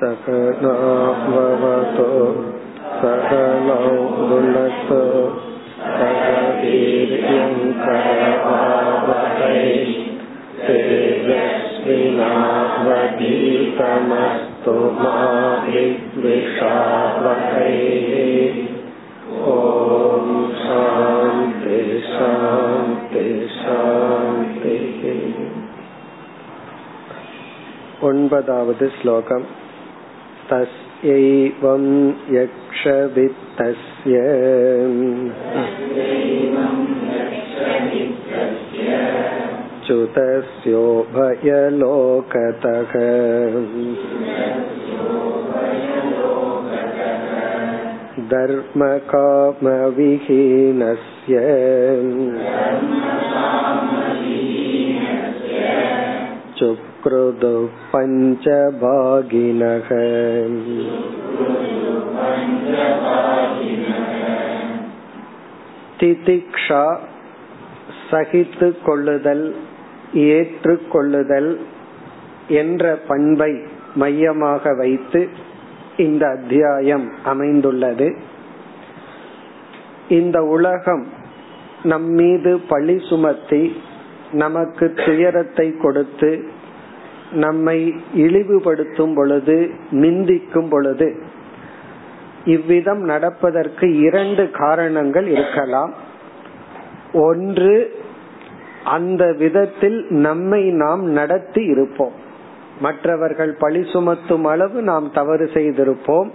சகனோ பவதோ சகலோ துனஸ்து சகவீர்யம் கரவாவஹை தேஜஸ்வி நாவதீதமஸ்து மா வித்விஷாவஹை. ஓம் சாந்தி சாந்தி சாந்தி. 9வது ஸ்லோகம். தஸ்யைவம் யக்ஷவித்தஸ்ய ச்யுதஸ்யோபயலோகதக தர்மகாமவிஹீனஸ்ய க்ருது பஞ்சபாகினக. திதிக்ஷா சகித்து கொள்ளுதல், ஏற்றுக்கொள்ளுதல் என்ற பண்பை மையமாக வைத்து இந்த அத்தியாயம் அமைந்துள்ளது. இந்த உலகம் நம்மீது பழி சுமத்தி நமக்கு துயரத்தை கொடுத்து நம்மை இழிவுபடுத்தும் பொழுது, நிந்திக்கும் பொழுது, இவ்விதம் நடப்பதற்கு 2 காரணங்கள் இருக்கலாம். ஒன்று, அந்த விதத்தில் நம்மை நாம் நடத்தி இருப்போம், மற்றவர்கள் பழி சுமத்தும் அளவு நாம் தவறு செய்திருப்போம்,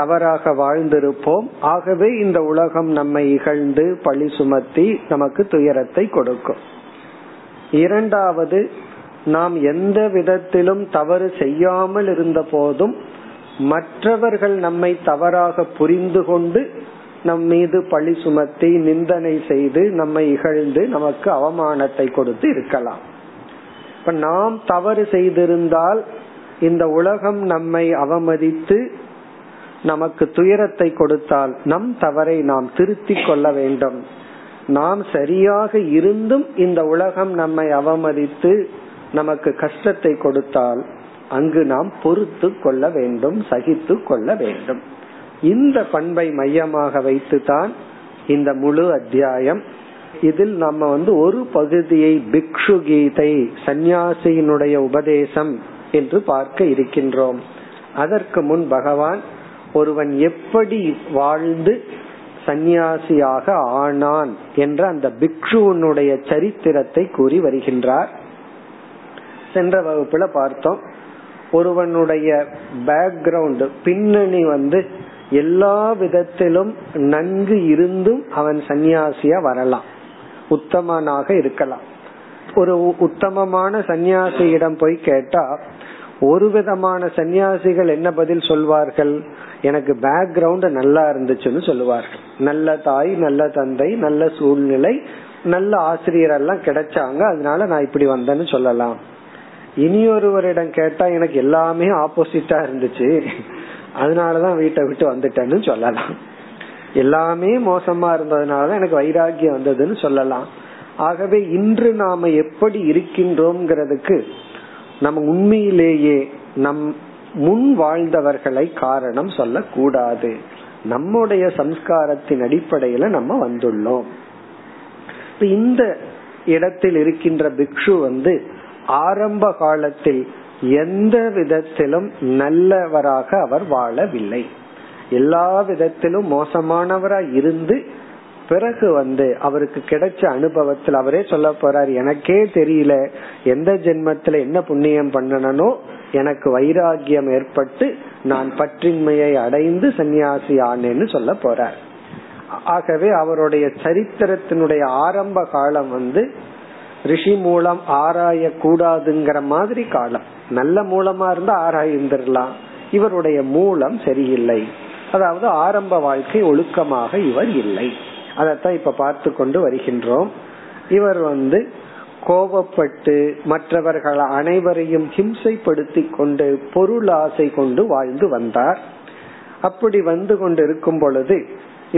தவறாக வாழ்ந்திருப்போம். ஆகவே இந்த உலகம் நம்மை இகழ்ந்து பழி சுமத்தி நமக்கு துயரத்தை கொடுக்கும். இரண்டாவது, நாம் எந்த விதத்திலும் தவறு செய்யாமல் இருந்த போதும் மற்றவர்கள் நம்மை தவறாக புரிந்து கொண்டு நம் மீது பழி சுமத்தி நிந்தனை செய்து நம்மை இகழ்ந்து நமக்கு அவமானத்தை கொடுத்து இருக்கலாம். இப்ப நாம் தவறு செய்திருந்தால் இந்த உலகம் நம்மை அவமதித்து நமக்கு துயரத்தை கொடுத்தால் நம் தவறை நாம் திருத்திக் கொள்ள வேண்டும். நாம் சரியாக இருந்தும் இந்த உலகம் நம்மை அவமதித்து நமக்கு கஷ்டத்தை கொடுத்தால் அங்கு நாம் பொறுத்து கொள்ள வேண்டும், சகித்து கொள்ள வேண்டும். இந்த பண்பை மையமாக வைத்துதான் இந்த முழு அத்தியாயம். இதில் நம்ம ஒரு பகுதியை பிக்ஷு கீதை, சந்நியாசியினுடைய உபதேசம் என்று பார்க்க இருக்கின்றோம். அதற்கு முன் பகவான் ஒருவன் எப்படி வாழ்ந்து சந்நியாசியாக ஆனான் என்ற அந்த பிக்ஷுவனுடைய சரித்திரத்தை கூறி வருகின்றார். சென்ற வகுப்புல பார்த்தோம், ஒருவனுடைய பேக்ரவுண்ட், பின்னணி எல்லா விதத்திலும் நன்கு இருந்தும் அவன் சந்நியாசியா வரலாம், உத்தமனாக இருக்கலாம். ஒரு உத்தமமான சந்நியாசியிடம் போய் கேட்டா ஒரு விதமான சந்நியாசிகள் என்ன பதில் சொல்வார்கள்? எனக்கு பேக்ரவுண்ட் நல்லா இருந்துச்சுன்னு சொல்லுவார்கள். நல்ல தாய், நல்ல தந்தை, நல்ல சூழ்நிலை, நல்ல ஆசிரியர் எல்லாம் கிடைச்சாங்க, அதனால நான் இப்படி வந்தேன்னு சொல்லலாம். இனியொருவரிடம் கேட்டா எனக்கு எல்லாமே ஆப்போசிட்டா இருந்துச்சு, அதனாலதான் வீட்டை விட்டு வந்துட்டேன்னு சொல்லலாம். எல்லாமே மோசமா இருந்ததுனாலதான் எனக்கு வைராகியம் வந்ததுன்னு சொல்லலாம். ஆகவே இன்று நாம எப்படி இருக்கின்றோம்ங்கிறதுக்கு நம்ம உண்மையிலேயே நம் முன் வாழ்ந்தவர்களை காரணம் சொல்ல கூடாது. நம்முடைய சம்ஸ்காரத்தின் அடிப்படையில நம்ம வந்துள்ளோம். இந்த இடத்தில் இருக்கின்ற பிக்ஷு ஆரம்ப காலத்தில் எந்த விதத்திலும் நல்லவராக அவர் வாழவில்லை, எல்லா விதத்திலும் மோசமானவராய் இருந்து பிறகு அவருக்கு கிடைச்ச அனுபவத்தில் அவரே சொல்ல போறார், எனக்கே தெரியல எந்த ஜென்மத்துல என்ன புண்ணியம் பண்ணனோ எனக்கு வைராகியம் ஏற்பட்டு நான் பற்றின்மையை அடைந்து சன்னியாசி ஆனேன்னு சொல்ல போறார். ஆகவே அவருடைய சரித்திரத்தினுடைய ஆரம்ப காலம் ரிஷி மூலம் ஆராய கூடாதுங்கிற மாதிரி காலம். நல்ல மூலமா இருந்தா ஆராய்ந்திரலாம், இவருடைய மூலம் சரியில்லை, அதாவது ஆரம்ப வாழ்க்கை ஒழுக்கமாக இவர் இல்லை. அதத்தான் இப்ப பார்த்து கொண்டு வருகின்றோம். இவர் கோபப்பட்டு மற்றவர்கள் அனைவரையும் ஹிம்சைப்படுத்தி கொண்டு பொருள் ஆசை கொண்டு வாழ்ந்து வந்தார். அப்படி வந்து கொண்டு இருக்கும் பொழுது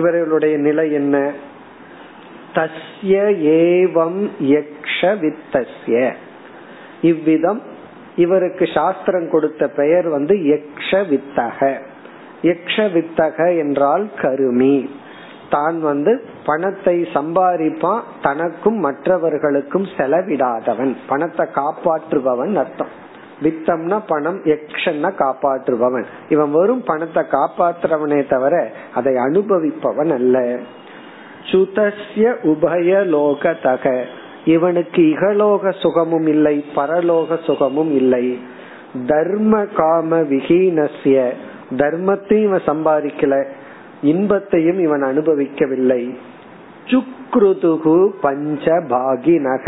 இவர்களுடைய நிலை என்ன? தஸ்ய ஏவம் யக்ஷவித்தஸ்ய, இவ்விதம் இவருக்கு சாஸ்திரம் கொடுத்த பெயர் வந்து யக்ஷவித்தக. யக்ஷவித்தக என்றால் கருமி. தான் வந்து பணத்தை சம்பாதிப்பான், தனக்கும் மற்றவர்களுக்கும் செலவிடாதவன், பணத்தை காப்பாற்றுபவன் அர்த்தம். வித்தம்னா பணம், யக்ஷன்னா காப்பாற்றுபவன். இவன் வெறும் பணத்தை காப்பாற்றுறவனே தவிர அதை அனுபவிப்பவன் அல்ல. சுதஸ்ய உபயலோகதக, இவனுக்கு இகலோக சுகமும் இல்லை பரலோக சுகமும் இல்லை. தர்ம காம விஹீனஸ்ய, தர்மத்தையும் இவன் சம்பாதிக்கல, இன்பத்தையும் இவன் அனுபவிக்கவில்லை. சுக்ருதுகு பஞ்சபாகினக,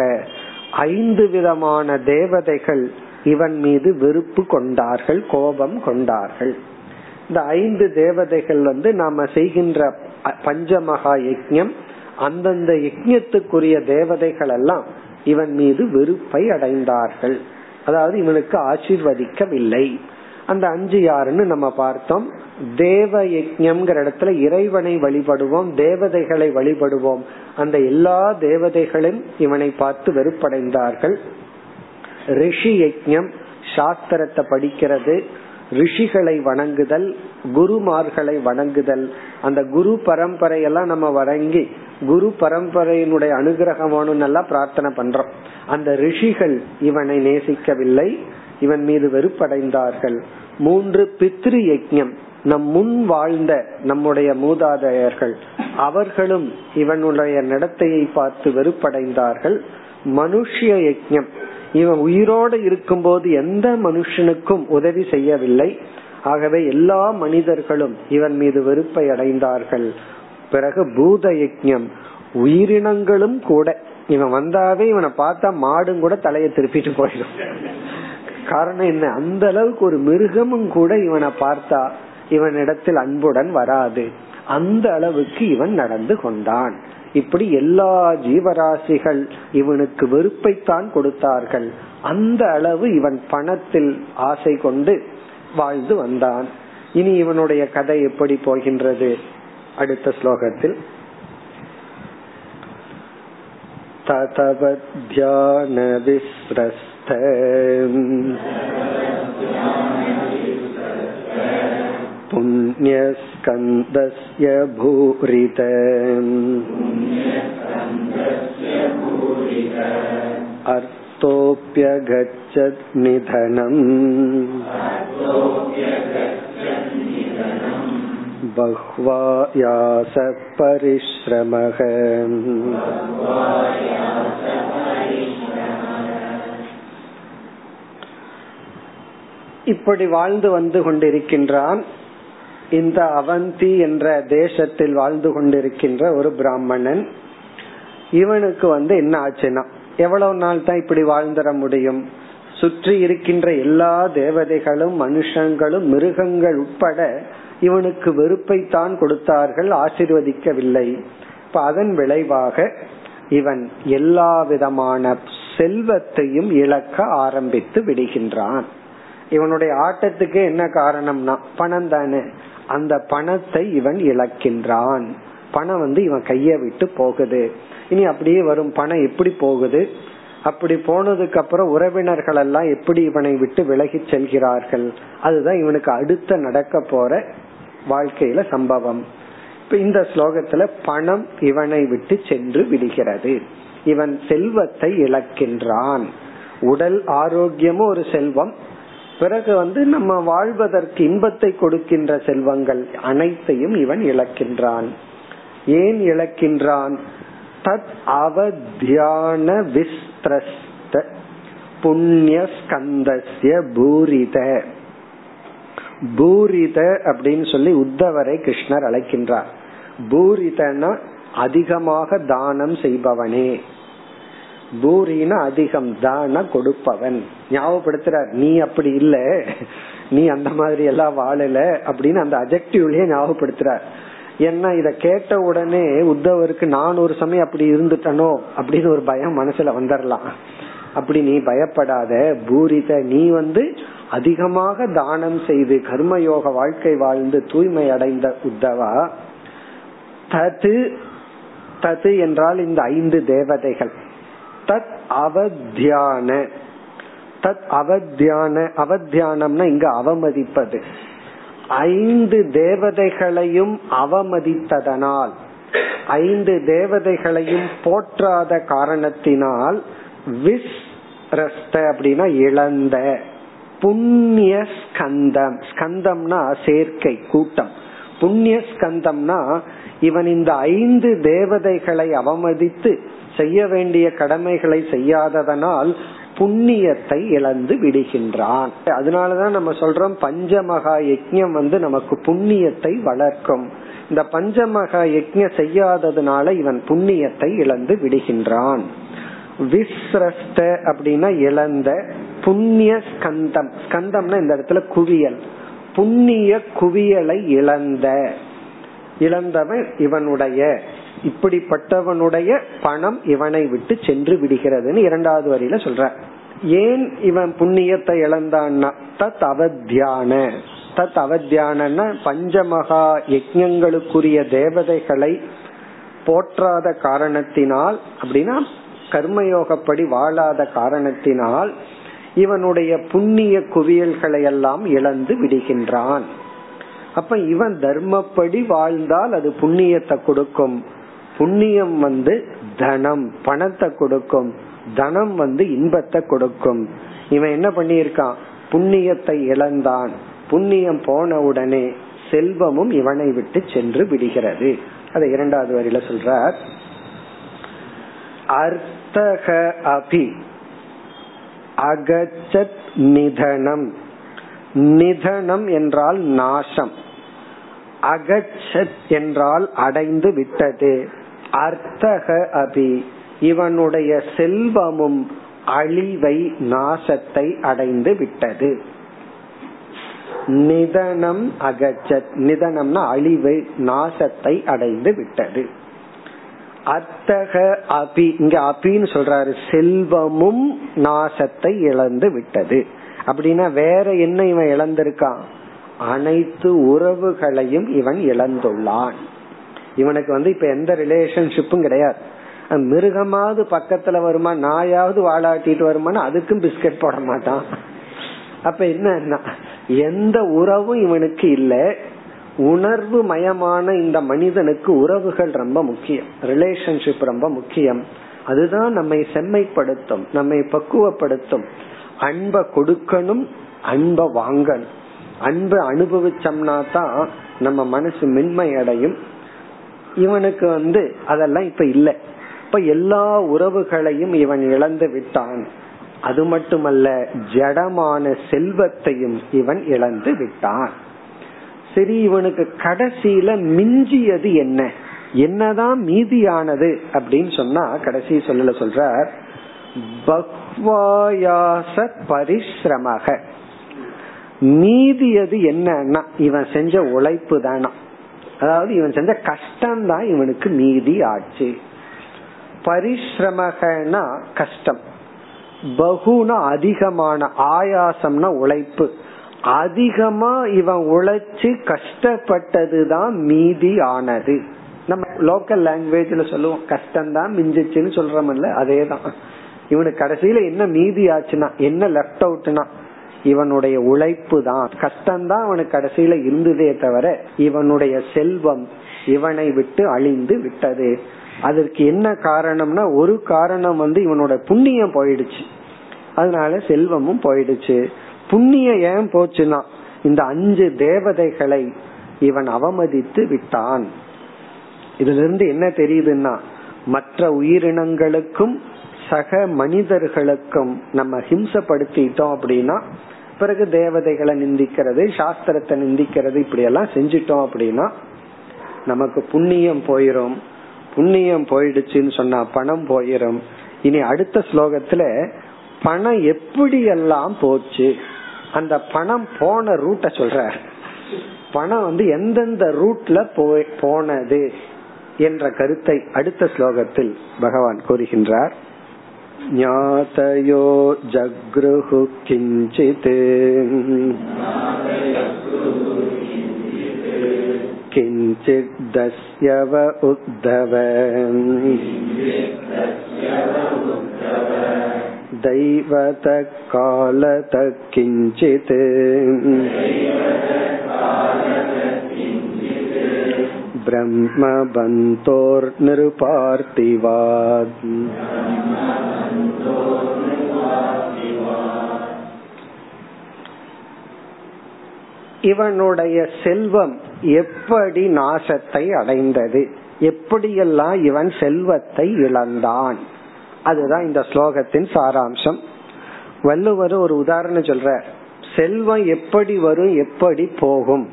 5 விதமான தேவதைகள் இவன் மீது வெறுப்பு கொண்டார்கள், கோபம் கொண்டார்கள். இந்த 5 தேவதைகள் வந்து நாம செய்கின்ற பஞ்சமகா யஜ்ஞம், அந்தந்த யஜ்ஞத்துக்குரிய தேவதைகள் எல்லாம் இவன் மீது வெறுப்பை அடைந்தார்கள். அதாவது இவனுக்கு ஆசீர்வதிக்கவில்லை. அந்த 5 யாருன்னு நம்ம பார்த்தோம். தேவ யஜ்ஞம்ங்கிற இடத்துல இறைவனை வழிபடுவோம், தேவதைகளை வழிபடுவோம். அந்த எல்லா தேவதைகளும் இவனை பார்த்து வெறுப்படைந்தார்கள். ரிஷி யஜ்ஞம், சாஸ்திரத்தை படிக்கிறது, ரிஷிகளை வணங்குதல், குருமார்களை வணங்குதல். அந்த குரு பரம்பரையெல்லாம் நம்ம வணங்கி குரு பரம்பரையினுடைய அனுகிரகமானு நல்லா பிரார்த்தனை பண்றோம். அந்த ரிஷிகள் இவனை நேசிக்கவில்லை, இவன் மீது வெறுப்படைந்தார்கள். 3 பித்ரு யஜ்ஞம், நம் முன் வாழ்ந்த நம்முடைய மூதாதையர்கள், அவர்களும் இவனுடைய நடத்தையை பார்த்து வெறுப்படைந்தார்கள். மனுஷ்ய யஜ்ஞம், இவன் உயிரோடு இருக்கும் போது எந்த மனுஷனுக்கும் உதவி செய்யவில்லை, ஆகவே எல்லா மனிதர்களும் இவன் மீது வெறுப்பை அடைந்தார்கள். பிறகு பூத யஜ்ஞம், உயிரினங்களும் கூட, இவன் வந்தாவே இவனை பார்த்தா மாடும் கூட தலையை திருப்பிட்டு போயிடும். காரணம் என்ன, அந்த அளவுக்கு ஒரு மிருகமும் கூட இவனை பார்த்தா இவனிடத்தில் அன்புடன் வராது, அந்த அளவுக்கு இவன் நடந்து கொண்டான். இப்படி எல்லா ஜீவராசிகள் இவனுக்கு வெறுப்பைத்தான் கொடுத்தார்கள். அந்த அளவு இவன் பணத்தில் ஆசை கொண்டு வாழ்ந்து வந்தான். இனி இவனுடைய கதை எப்படி போகின்றது அடுத்த ஸ்லோகத்தில். புண்யஸ்கந்தஸ்ய பூரிதம் அர்த்தோப்யகச்சத் நிதனம் பஹ்வாயாஸ பரிஶ்ரமஹ. இப்படி வாழ்ந்து வந்து கொண்டிருக்கின்றான். இந்த அவந்தி என்ற தேசத்தில் வாழ்ந்து கொண்டிருக்கின்ற ஒரு பிராமணன். இவனுக்கு வந்து என்ன ஆச்சுன்னா, எவ்வளவு நாள் தான் இப்படி வாழ்ந்துட முடியும்? சுற்றி இருக்கின்ற எல்லா தேவதைகளும் மனுஷங்களும் மிருகங்கள் உட்பட இவனுக்கு வெறுப்பை தான் கொடுத்தார்கள், ஆசீர்வதிக்கவில்லை. இப்ப அதன் விளைவாக இவன் எல்லா விதமான செல்வத்தையும் இழக்க ஆரம்பித்து விடுகின்றான். இவனுடைய ஆட்டத்துக்கு என்ன காரணம்னா பணம் தானே. அந்த பணத்தை இவன் இழக்கின்றான். பணம் வந்து இவன் கையை விட்டு போகுது. இனி அப்படியே வரும் பணம் எப்படி போகுது? அப்படி போனதுக்கு அப்புறம் உறவினர்கள் எல்லாம் எப்படி இவனை விட்டு விலகி செல்கிறார்கள், அதுதான் இவனுக்கு அடுத்த நடக்க போற வாழ்க்கையில சம்பவம். இப்ப இந்த ஸ்லோகத்துல பணம் இவனை விட்டு சென்று விடுகிறது, இவன் செல்வத்தை இழக்கின்றான். உடல் ஆரோக்கியமும் ஒரு செல்வம், பிறகு வந்து நம்ம வாழ்வதற்கு இன்பத்தை கொடுக்கின்ற செல்வங்கள் அனைத்தையும் இவன் இழக்கின்றான். ஏன் இழக்கின்றான்? தத் அவத்யான விஸ்த்ரஸ்த புண்யஸ்கந்தஸ்ய பூரித. பூரித அப்படின்னு சொல்லி உத்தவரை கிருஷ்ணர் அழைக்கின்றார். பூரிதனா அதிகமாக தானம் செய்பவனே, பூரினா அதிகம், தான கொடுப்பவன். ஞாபகப்படுத்துற, நீ அப்படி இல்ல, நீ அந்த மாதிரி எல்லாம் வாழல அப்படின்னு அந்த அஜெக்டிவ்லயே ஞாபகப்படுத்துற. ஏன்னா இத கேட்ட உடனே உத்தவருக்கு நான் ஒரு சமயம் அப்படி இருந்துட்டனோ அப்படின்னு ஒரு பயம் மனசுல வந்துடலாம். அப்படி நீ பயப்படாத, பூரித நீ வந்து அதிகமாக தானம் செய்து கர்மயோக வாழ்க்கை வாழ்ந்து தூய்மை அடைந்த உத்தவா. தது, தது என்றால் இந்த 5 தேவதைகள். தத் அவத்யான தத் அவத்யான. அவத்யானம்னா இங்க அவமதிப்பது. ஐந்து தேவதைகளையும் அவமதித்ததனால், ஐந்து தேவதைகளையும் போற்றாத காரணத்தினால் விஸ்ரஸ்த அப்படின்னா இழந்த புண்ணிய ஸ்கந்தம். ஸ்கந்தம்னா சேர்க்கை, கூட்டம். புண்ணிய ஸ்கந்தம்னா இவன் இந்த ஐந்து தேவதைகளை அவமதித்து செய்ய வேண்டிய கடமைகளை செய்யாததனால் புண்ணியத்தை இழந்து விடுகின்றான். அதனாலதான் நம்ம சொல்றோம் பஞ்சமகா யஜ்ஞம் வந்து நமக்கு புண்ணியத்தை வளர்க்கும். இந்த பஞ்சமகா யஜ்ஞம் செய்யாததுனால இவன் புண்ணியத்தை இழந்து விடுகின்றான். விஸ்ரஸ்த அப்படின்னா இழந்த. புண்ணிய ஸ்கந்தம், ஸ்கந்தம்னா இந்த இடத்துல குவியல், புண்ணிய குவியலை இழந்த, இழந்தவன் இவனுடைய, இப்படிப்பட்டவனுடைய பணம் இவனை விட்டு சென்று விடுகிறதுன்னு இரண்டாவது வரியில சொல்ற. ஏன் இவன் புண்ணியத்தை இழந்தான்னா தத் அவத்யான. தத் அவத்யானன்னா பஞ்சமகா யஜ்ஞங்களுக்குரிய தேவதைகளை போற்றாத காரணத்தினால், அப்படின்னா கர்மயோகப்படி வாழாத காரணத்தினால் இவனுடைய புண்ணிய குவியல்களை எல்லாம் இழந்து விடுகின்றான். அப்ப இவன் தர்மப்படி வாழ்ந்தால் அது புண்ணியத்தை கொடுக்கும். புண்ணியம் வந்து தனம், பணத்தை கொடுக்கும். தனம் வந்து இன்பத்தை கொடுக்கும். இவன் என்ன பண்ணியிருக்கான்? புண்ணியத்தை இழந்தான். புண்ணியம் போன உடனே செல்வமும் இவனை விட்டு சென்று விடுகிறது. அதை இரண்டாவது வரியில சொல்றார். அர்த்தக அபி அகச்சத் நிதனம். நிதனம் என்றால் நாசம், அகச்சத் என்றால் அடைந்து விட்டது. அர்த்தக அபி இவனுடைய செல்வமும் அழிவை, நாசத்தை அடைந்து விட்டது. நிதனம் அகச்சத், நிதனம்னா அழிவு, நாசத்தை அடைந்து விட்டது. அத்தக அபி, இங்க அபின்னு சொல்றாரு, செல்வமும் நாசத்தை இழந்து விட்டது. அப்படின்னா வேற என்ன இவன் இழந்திருக்கான்? அனைத்து உறவுகளையும் இவன் இழந்துள்ளான். இவனுக்கு வந்து இப்ப எந்த ரிலேஷன்ஷிப்பும் கிடையாது. மிருகமாவது பக்கத்துல வருமா, நாயாவது வாழாட்டிட்டு வருமானா அதுக்கும் பிஸ்கட் போட மாட்டான். அப்ப என்ன, எந்த உறவும் இவனுக்கு இல்ல. உணர்வு மயமான இந்த மனிதனுக்கு உறவுகள் ரொம்ப முக்கியம், ரிலேஷன்ஷிப் ரொம்ப முக்கியம். அதுதான் நம்மை செம்மைப்படுத்தும், நம்மை பக்குவப்படுத்தும். அன்பை கொடுக்கணும், அன்பை வாங்கணும். அன்பை அனுபவிச்சோம்னா தான் நம்ம மனசு மென்மை அடையும். இவனுக்கு வந்து அதெல்லாம் இப்ப இல்ல. இப்ப எல்லா உறவுகளையும் இவன் இழந்து விட்டான். அது மட்டுமல்ல, ஜடமான செல்வத்தையும் இவன் இழந்து விட்டான். சரி, இவனுக்கு கடைசியில மிஞ்சியது என்ன, என்னதான் மீதியானது அப்படின்னு சொன்னா கடைசி சொல்லல சொல்ற பக்வாயாச பரிஸ்ரமக. மீதியது என்னன்னா இவன் செஞ்ச உழைப்பு தானா, அதாவது இவன் செஞ்ச கஷ்டம் தான் இவனுக்கு மீதி ஆச்சு. பரிஸ்ரமகனா கஷ்டம், பகுனா அதிகமான, ஆயாசம்னா உழைப்பு. அதிகமா இவன் உழைச்சு கஷ்டப்பட்டதுதான் மீதி ஆனது. நம்ம லோக்கல் லாங்குவேஜ்ல சொல்லுவோம் கஷ்டம்தான் மிஞ்சிச்சுன்னு சொல்றோம்ல, அதேதான். இவனுக்கு கடைசியில என்ன மீதி ஆச்சுன்னா, என்ன லெஃப்ட் அவுட்னா இவனுடைய உழைப்பு தான், கஷ்டம்தான் அவனுக்கு கடைசியில இருந்ததே தவிர இவனுடைய செல்வம் இவனை விட்டு அழிந்து விட்டது. அதற்கு என்ன காரணம்னா, ஒரு காரணம் வந்து இவனோட புண்ணியம் போயிடுச்சு, அதனால செல்வமும் போயிடுச்சு. புண்ணியம் ஏன் போச்சுன்னா இந்த அஞ்சு தேவதைகளை இவன் அவமதித்து விட்டான். இதுல இருந்து என்ன தெரியுதுன்னா, மற்ற உயிரினங்களுக்கும் சக மனிதர்களுக்கும் நம்ம ஹிம்சப்படுத்திட்டோம் அப்படின்னா, பிறகு தேவதைகளை நிந்திக்கிறது, சாஸ்திரத்தை நிந்திக்கிறது, இப்படி எல்லாம் செஞ்சிட்டோம் அப்படின்னா நமக்கு புண்ணியம் போயிரும். புண்ணியம் போயிடுச்சுன்னு சொன்னா பணம் போயிரும். இனி அடுத்த ஸ்லோகத்துல பணம் எப்படி எல்லாம் போச்சு, அந்த பணம் போன ரூட்ட சொல்ற. பணம் வந்து எந்தெந்த ரூட்ல போனது என்ற கருத்தை அடுத்த ஸ்லோகத்தில் பகவான் கூறுகின்றார். ஞாதயோ ஜக்ருஹு கிஞ்சித் கிஞ்சித் தஸ்யவ உத்தவ தைவத காலத கிஞ்சித் பிரம்ம பந்தோர் நிருபார்த்திவாத். இவனுடைய செல்வம் எப்படி நாசத்தை அடைந்தது, எப்படியெல்லாம் இவன் செல்வத்தை இழந்தான், அதுதான் இந்த ஸ்லோகத்தின் சாராம்சம். வள்ளுவர் ஒரு உதாரணம் சொல்ற, செல்வம் எப்படி வரும் எப்படி போகும்.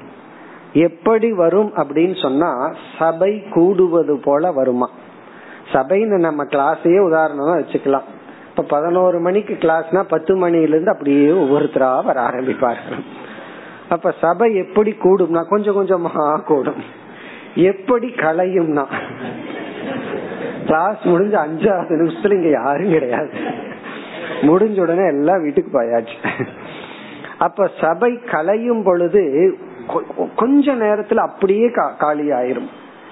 எப்படி வரும் அப்படின்னு சொன்னா சபை கூடுவது போல வருமா. சபைன்னு நம்ம கிளாஸையே உதாரணமா வச்சுக்கலாம். இப்ப 11 மணிக்கு கிளாஸ்னா 10 மணிலிருந்து அப்படியே ஒவ்வொருத்தரா வர ஆரம்பிப்பார்கள். அப்ப சபை எப்படி கூடும்னா கொஞ்சம் கொஞ்சமா கூடும். எப்படி களையும்னா கிளாஸ் முடிஞ்ச 5வது நிமிஷத்துல இங்க யாரும் கிடையாது, முடிஞ்ச உடனே எல்லாம் வீட்டுக்கு போயாச்சு. அப்ப சபை களையும் பொழுது கொஞ்ச நேரத்துல அப்படியே காலி ஆயிரும்.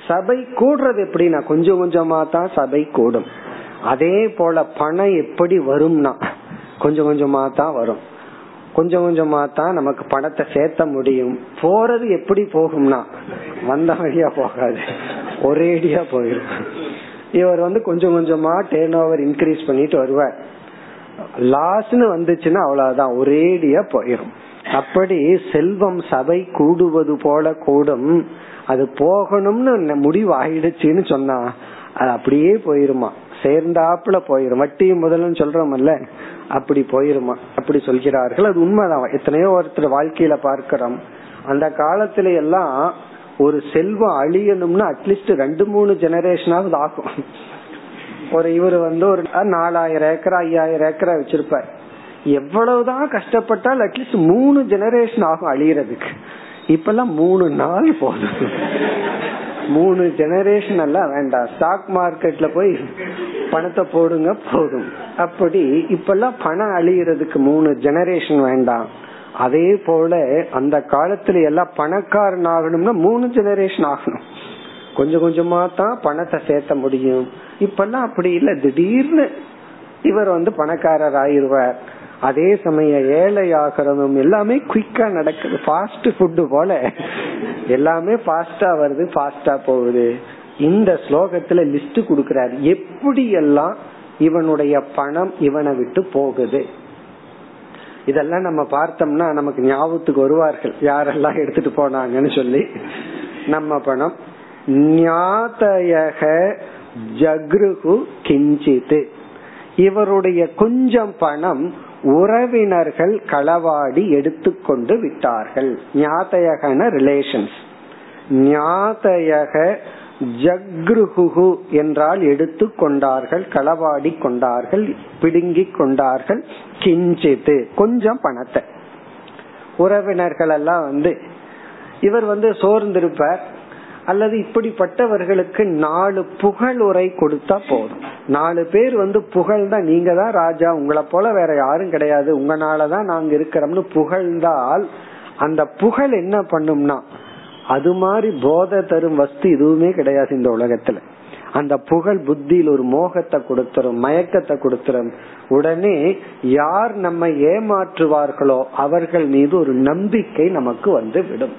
சபை கூடுறது எப்படின்னா கொஞ்சம் கொஞ்சமா தான் சபை கூடும். அதே போல பணம் எப்படி வரும்னா கொஞ்சம் கொஞ்சமா தான் வரும். கொஞ்சம் கொஞ்சமா தான் நமக்கு பணத்தை சேர்த்த முடியும். போறது எப்படி போகும்னா வந்த வழியா போகாது, ஒரேடியா போயிடும். இவர் கொஞ்சம் கொஞ்சமா டேர்ன் ஓவர் இன்க்ரீஸ் பண்ணிட்டு வருவார். லாஸ்ன்னு வந்துச்சுன்னா அவ்வளவுதான், ஒரேடியா போயிடும். அப்படி செல்வம் சபை கூடுவது போல கூடும். அது போகணும்னு முடிவு ஆயிடுச்சுன்னு சொன்னா அது அப்படியே போயிருமா, சேர்ந்தாப்புல போயிரும். வட்டி முதல்ல சொல்றோம்ல, அப்படி போயிருமா அப்படி சொல்கிறார்கள். அது உண்மைதான். எத்தனையோ ஒருத்தர் வாழ்க்கையில பார்க்கிறோம். அந்த காலத்துல எல்லாம் ஒரு செல்வம் அழியணும்னா அட்லீஸ்ட் 2-3 ஜெனரேஷனாவது ஆகும். ஒரு இவர் ஒரு 4000 ஏக்கர் 5000 ஏக்கர் வச்சிருப்பார். எவ்வளவுதான் கஷ்டப்பட்டால் அட்லீஸ்ட் 3 ஜெனரேஷன் ஆகும் அழியறதுக்கு. இப்பெல்லாம் 3 நாள் போதும். 3 ஜெனரேஷன் எல்லாம் வேண்டாம். ஸ்டாக் மார்க்கெட்ல போய் பணத்தை போடுங்க போதும். அப்படி இப்பெல்லாம் பணம் அழியறதுக்கு 3 ஜெனரேஷன் வேண்டாம். அதே போல அந்த காலத்துல எல்லாம் பணக்காரன் ஆகணும்னா 3 ஜெனரேஷன் ஆகணும். கொஞ்சம் கொஞ்சமா தான் பணத்தை சேர்த்த முடியும். இப்பெல்லாம் அப்படி இல்ல, திடீர்னு இவர் பணக்காரர் ஆயிருவார். அதே சமயம் ஏழை ஆகிறதும் எல்லாமே குயிக்கா நடக்குது. ஃபாஸ்ட் ஃபுட் போல எல்லாமே ஃபாஸ்டா வருது, ஃபாஸ்டா போகுது. இந்த ஸ்லோகத்துல லிஸ்ட் குடுக்கிறார் எப்படி எல்லாம் இவனுடைய பணம் இவனை விட்டு போகுது. இதெல்லாம் நம்ம பார்த்தோம்னா நமக்கு ஞாபகத்துக்கு வருவார்கள் யாரெல்லாம் எடுத்துட்டு போனாங்கன்னு சொல்லி. நம்ம பணம் ஞாதயக ஜக்ருஹு கிஞ்சித், இவருடைய கொஞ்சம் பணம் உறவினர்கள் களவாடி எடுத்து கொண்டு விட்டார்கள். ஞாதயகன ரிலேஷன்ஸ். ஞாதயக ஜக்ருஹு என்றால் எடுத்து கொண்டார்கள், களவாடி கொண்டார்கள், பிடுங்கி கொண்டார்கள். கிஞ்சித் கொஞ்சம் பணத்தை உறவினர்கள் எல்லாம் இவர் சோர்ந்திருப்பார். அல்லது இப்படிப்பட்டவர்களுக்கு 4 புகழுரை கொடுத்தா போதும். 4 பேர் புகழ்ந்தா நீங்க தான் ராஜா, உங்களை போல வேற யாரும் கிடையாது, உங்களாலதான் நாங்க இருக்கிறோம்னு புகழ்ந்தால் அந்த புகழ் என்ன பண்ணும்னா, அது மாதிரி போதை தரும் வஸ்து எதுவுமே கிடையாது இந்த உலகத்துல. அந்த புகழ் புத்தியில் ஒரு மோகத்தை கொடுத்துரும், மயக்கத்தை கொடுத்துரும். உடனே யார் நம்ம ஏமாற்றுவார்களோ அவர்கள் மீது ஒரு நம்பிக்கை நமக்கு விடும்.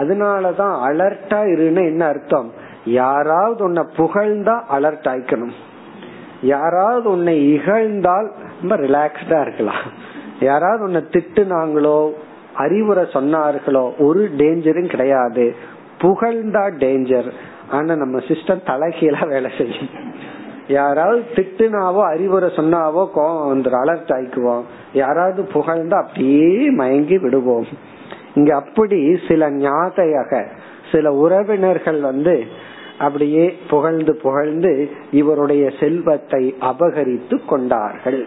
அதனாலதான் அலர்ட்டா இருன்னு என்ன அர்த்தம், யாராவது உன்னை புகழ்ந்தா அலர்ட் ஆயிக்கணும், யாராவது உன்னை இகழ்ந்தால் ரொம்ப ரிலாக்ஸ்டா இருக்கலாம், யாராவது உன்னை திட்டுனாங்களோ அறிவுரை சொன்னார்களோ ஒரு டேஞ்சரும் கிடையாது. புகழ்ந்தா டேஞ்சர். ஆனா நம்ம சிஸ்டம் தலைகீழா வேலை செய்யும். யாராவது திட்டுனாவோ அறிவுரை சொன்னாவோ கோவம் அலர்ட் ஆயிக்குவோம், யாராவது புகழ்ந்தா அப்படியே மயங்கி விடுவோம். இங்க அப்படி சில ஞாதையாக சில உறவினர்கள் அப்படியே புகழ்ந்து புகழ்ந்து இவருடைய செல்வத்தை அபகரித்து கொண்டார்கள்.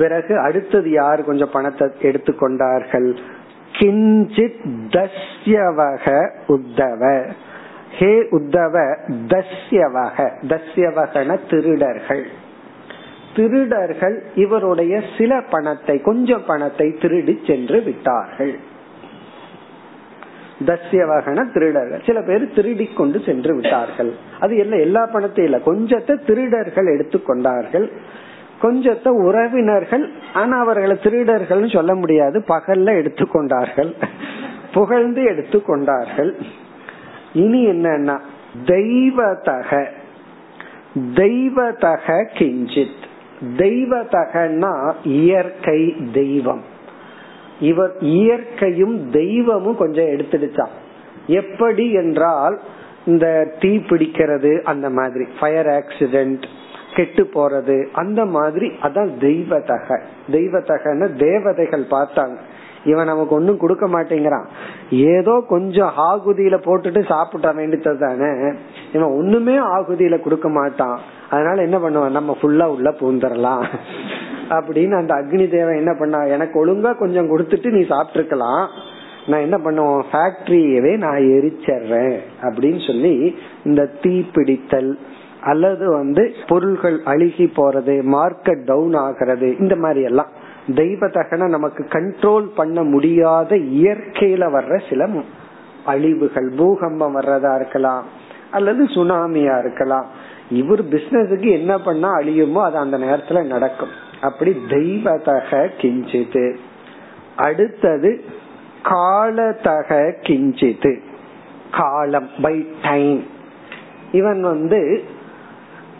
பிறகு அடுத்தது யார் கொஞ்சம் பணத்தை எடுத்து கொண்டார்கள். கிஞ்சித் தஸ்யவக உத்தவ, ஹே உத்தவ தஸ்யவக, தஸ்யவகன திருடர்கள். திருடர்கள் இவருடைய சில பணத்தை கொஞ்சம் பணத்தை திருடி சென்று விட்டார்கள். தஸ்யவகன திருடர்கள், சில பேர் திருடி கொண்டு சென்று விட்டார்கள். அது எல்லா பணத்தையும் இல்ல, கொஞ்சத்தை திருடர்கள் எடுத்துக்கொண்டார்கள். கொஞ்சத்தை உறவினர்கள், ஆனா அவர்களை திருடர்கள் சொல்ல முடியாது, பகல்ல எடுத்துக்கொண்டார்கள், புகழ்ந்து எடுத்துக்கொண்டார்கள். இனி என்னன்னா தெய்வதக, தெய்வதக கிஞ்சித், தெய்வதகன்னா இயற்கை தெய்வம். இவர் இயற்கையும் தெய்வமும் கொஞ்சம் எடுத்துடுச்சான். எப்படி என்றால் இந்த தீ பிடிக்கிறது, அந்த மாதிரி ஃபயர் ஆக்சிடென்ட், கெட்டு போறது, அந்த மாதிரி. அதான் தெய்வதக. தெய்வதகன்னு தேவதைகள் பார்த்தாங்க, இவன் நமக்கு ஒன்னும் கொடுக்க மாட்டேங்கிறான், ஏதோ கொஞ்சம் ஆகுதியில போட்டுட்டு சாப்பிட்ட வேண்டியது தானே, இவன் ஒண்ணுமே ஆகுதியில கொடுக்க மாட்டான், அதனால என்ன பண்ணுவான், நம்ம ஃபுல்லா உள்ள பூந்துடலாம் அப்படின்னு அந்த அக்னி தேவன் என்ன பண்ணா, எனக்கு ஒழுங்கா கொஞ்சம் கொடுத்துட்டு நீ சாப்பிட்டுருக்கலாம், நான் என்ன பண்ணுவோம் ஃபேக்டரியவே நான் எரிச்சறேன் அப்படின்னு சொல்லி இந்த தீப்பிடித்தல் அல்லது பொருள்கள் அழுகி போறது, மார்க்கெட் டவுன் ஆகிறது, இந்த மாதிரி எல்லாம் தெய்வத்தகன நமக்கு கண்ட்ரோல் பண்ண முடியாத இயற்கையில வர்ற சில அழிவுகள். பூகம்பம் வர்றதா இருக்கலாம் அல்லது சுனாமியா இருக்கலாம். இவர் பிசினஸுக்கு என்ன பண்ணா அழியுமோ அது அந்த நேரத்துல நடக்கும். அப்படி தெய்வதக கிஞ்சித்து. அடுத்தது காலதக கிஞ்சித்து, காலம் பை டைம். இவன்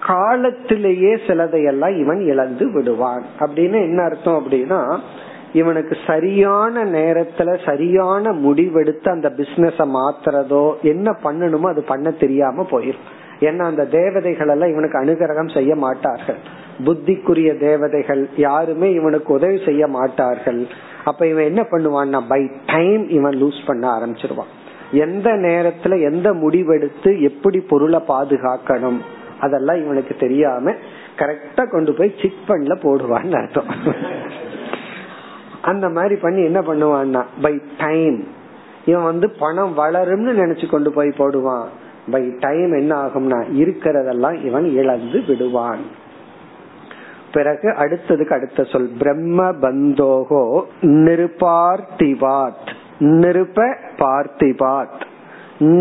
காலத்திலேயே சிலதையெல்லாம் இவன் இழந்து விடுவான். அப்படின்னு என்ன அர்த்தம் அப்படின்னா, இவனுக்கு சரியான நேரத்துல சரியான முடிவெடுத்து அந்த பிசினஸ மாத்துறதோ என்ன பண்ணணுமோ அது பண்ண தெரியாம போயிடும். ஏன்னா அந்த தேவதைகள் எல்லாம் இவனுக்கு அனுகிரகம் செய்ய மாட்டார்கள், புத்திக்குரிய தேவதைகள் யாருமே இவனுக்கு உதவி செய்ய மாட்டார்கள். அப்ப இவன் என்ன பண்ணுவான்னா பை டைம் இவன் லூஸ் பண்ண ஆரம்பிச்சிருவான். எந்த நேரத்துல எந்த முடிவெடுத்து எப்படி பொருளை பாதுகாக்கணும் அதெல்லாம் இவனுக்கு தெரியாம கரெக்டா கொண்டு போய் சிக் பண்ணல போடுவான்னு அர்த்தம். அந்த மாதிரி பண்ணி என்ன பண்ணுவான்னா பை டைம் இவன் பணம் வளரும்னு நினைச்சு கொண்டு போய் போடுவான். பை டைம் என்ன ஆகும்னா இருக்கிறதெல்லாம் இவன் இழந்து விடுவான். பிறகு அடுத்ததுக்கு அடுத்த சொல் பிரம்ம பந்தோகோ நிருபார்த்திவாத். நிருப பார்த்திவாத்,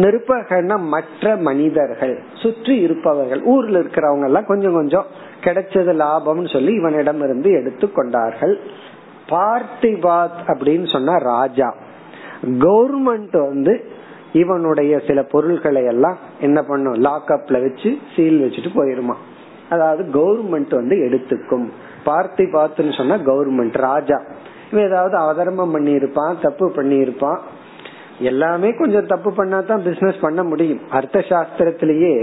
நிருபகன மற்ற மனிதர்கள், சுற்றி இருப்பவர்கள், ஊர்ல இருக்கிறவங்க எல்லாம் கொஞ்சம் கொஞ்சம் கிடைச்சது லாபம்னு சொல்லி இவனிடம் இருந்து எடுத்து கொண்டார்கள். பார்த்திவாத் அப்படின்னு சொன்னா ராஜா, கவர்மெண்ட் இவனுடைய சில பொருள்களை எல்லாம் என்ன பண்ணும், லாக்அப்ல வச்சு சீல் வச்சுட்டு போயிருமா. அதாவது கவர்மெண்ட் எடுத்துக்கும். பார்த்திபாத்னு சொன்னா கவர்மெண்ட், ராஜா. இவன் ஏதாவது அதர்மம் பண்ணி இருப்பான், தப்பு பண்ணி இருப்பான், எல்லாமே கொஞ்சம் தப்பு பண்ணா தான் பிசினஸ் பண்ண முடியும். அர்த்த சாஸ்திரத்திலேயே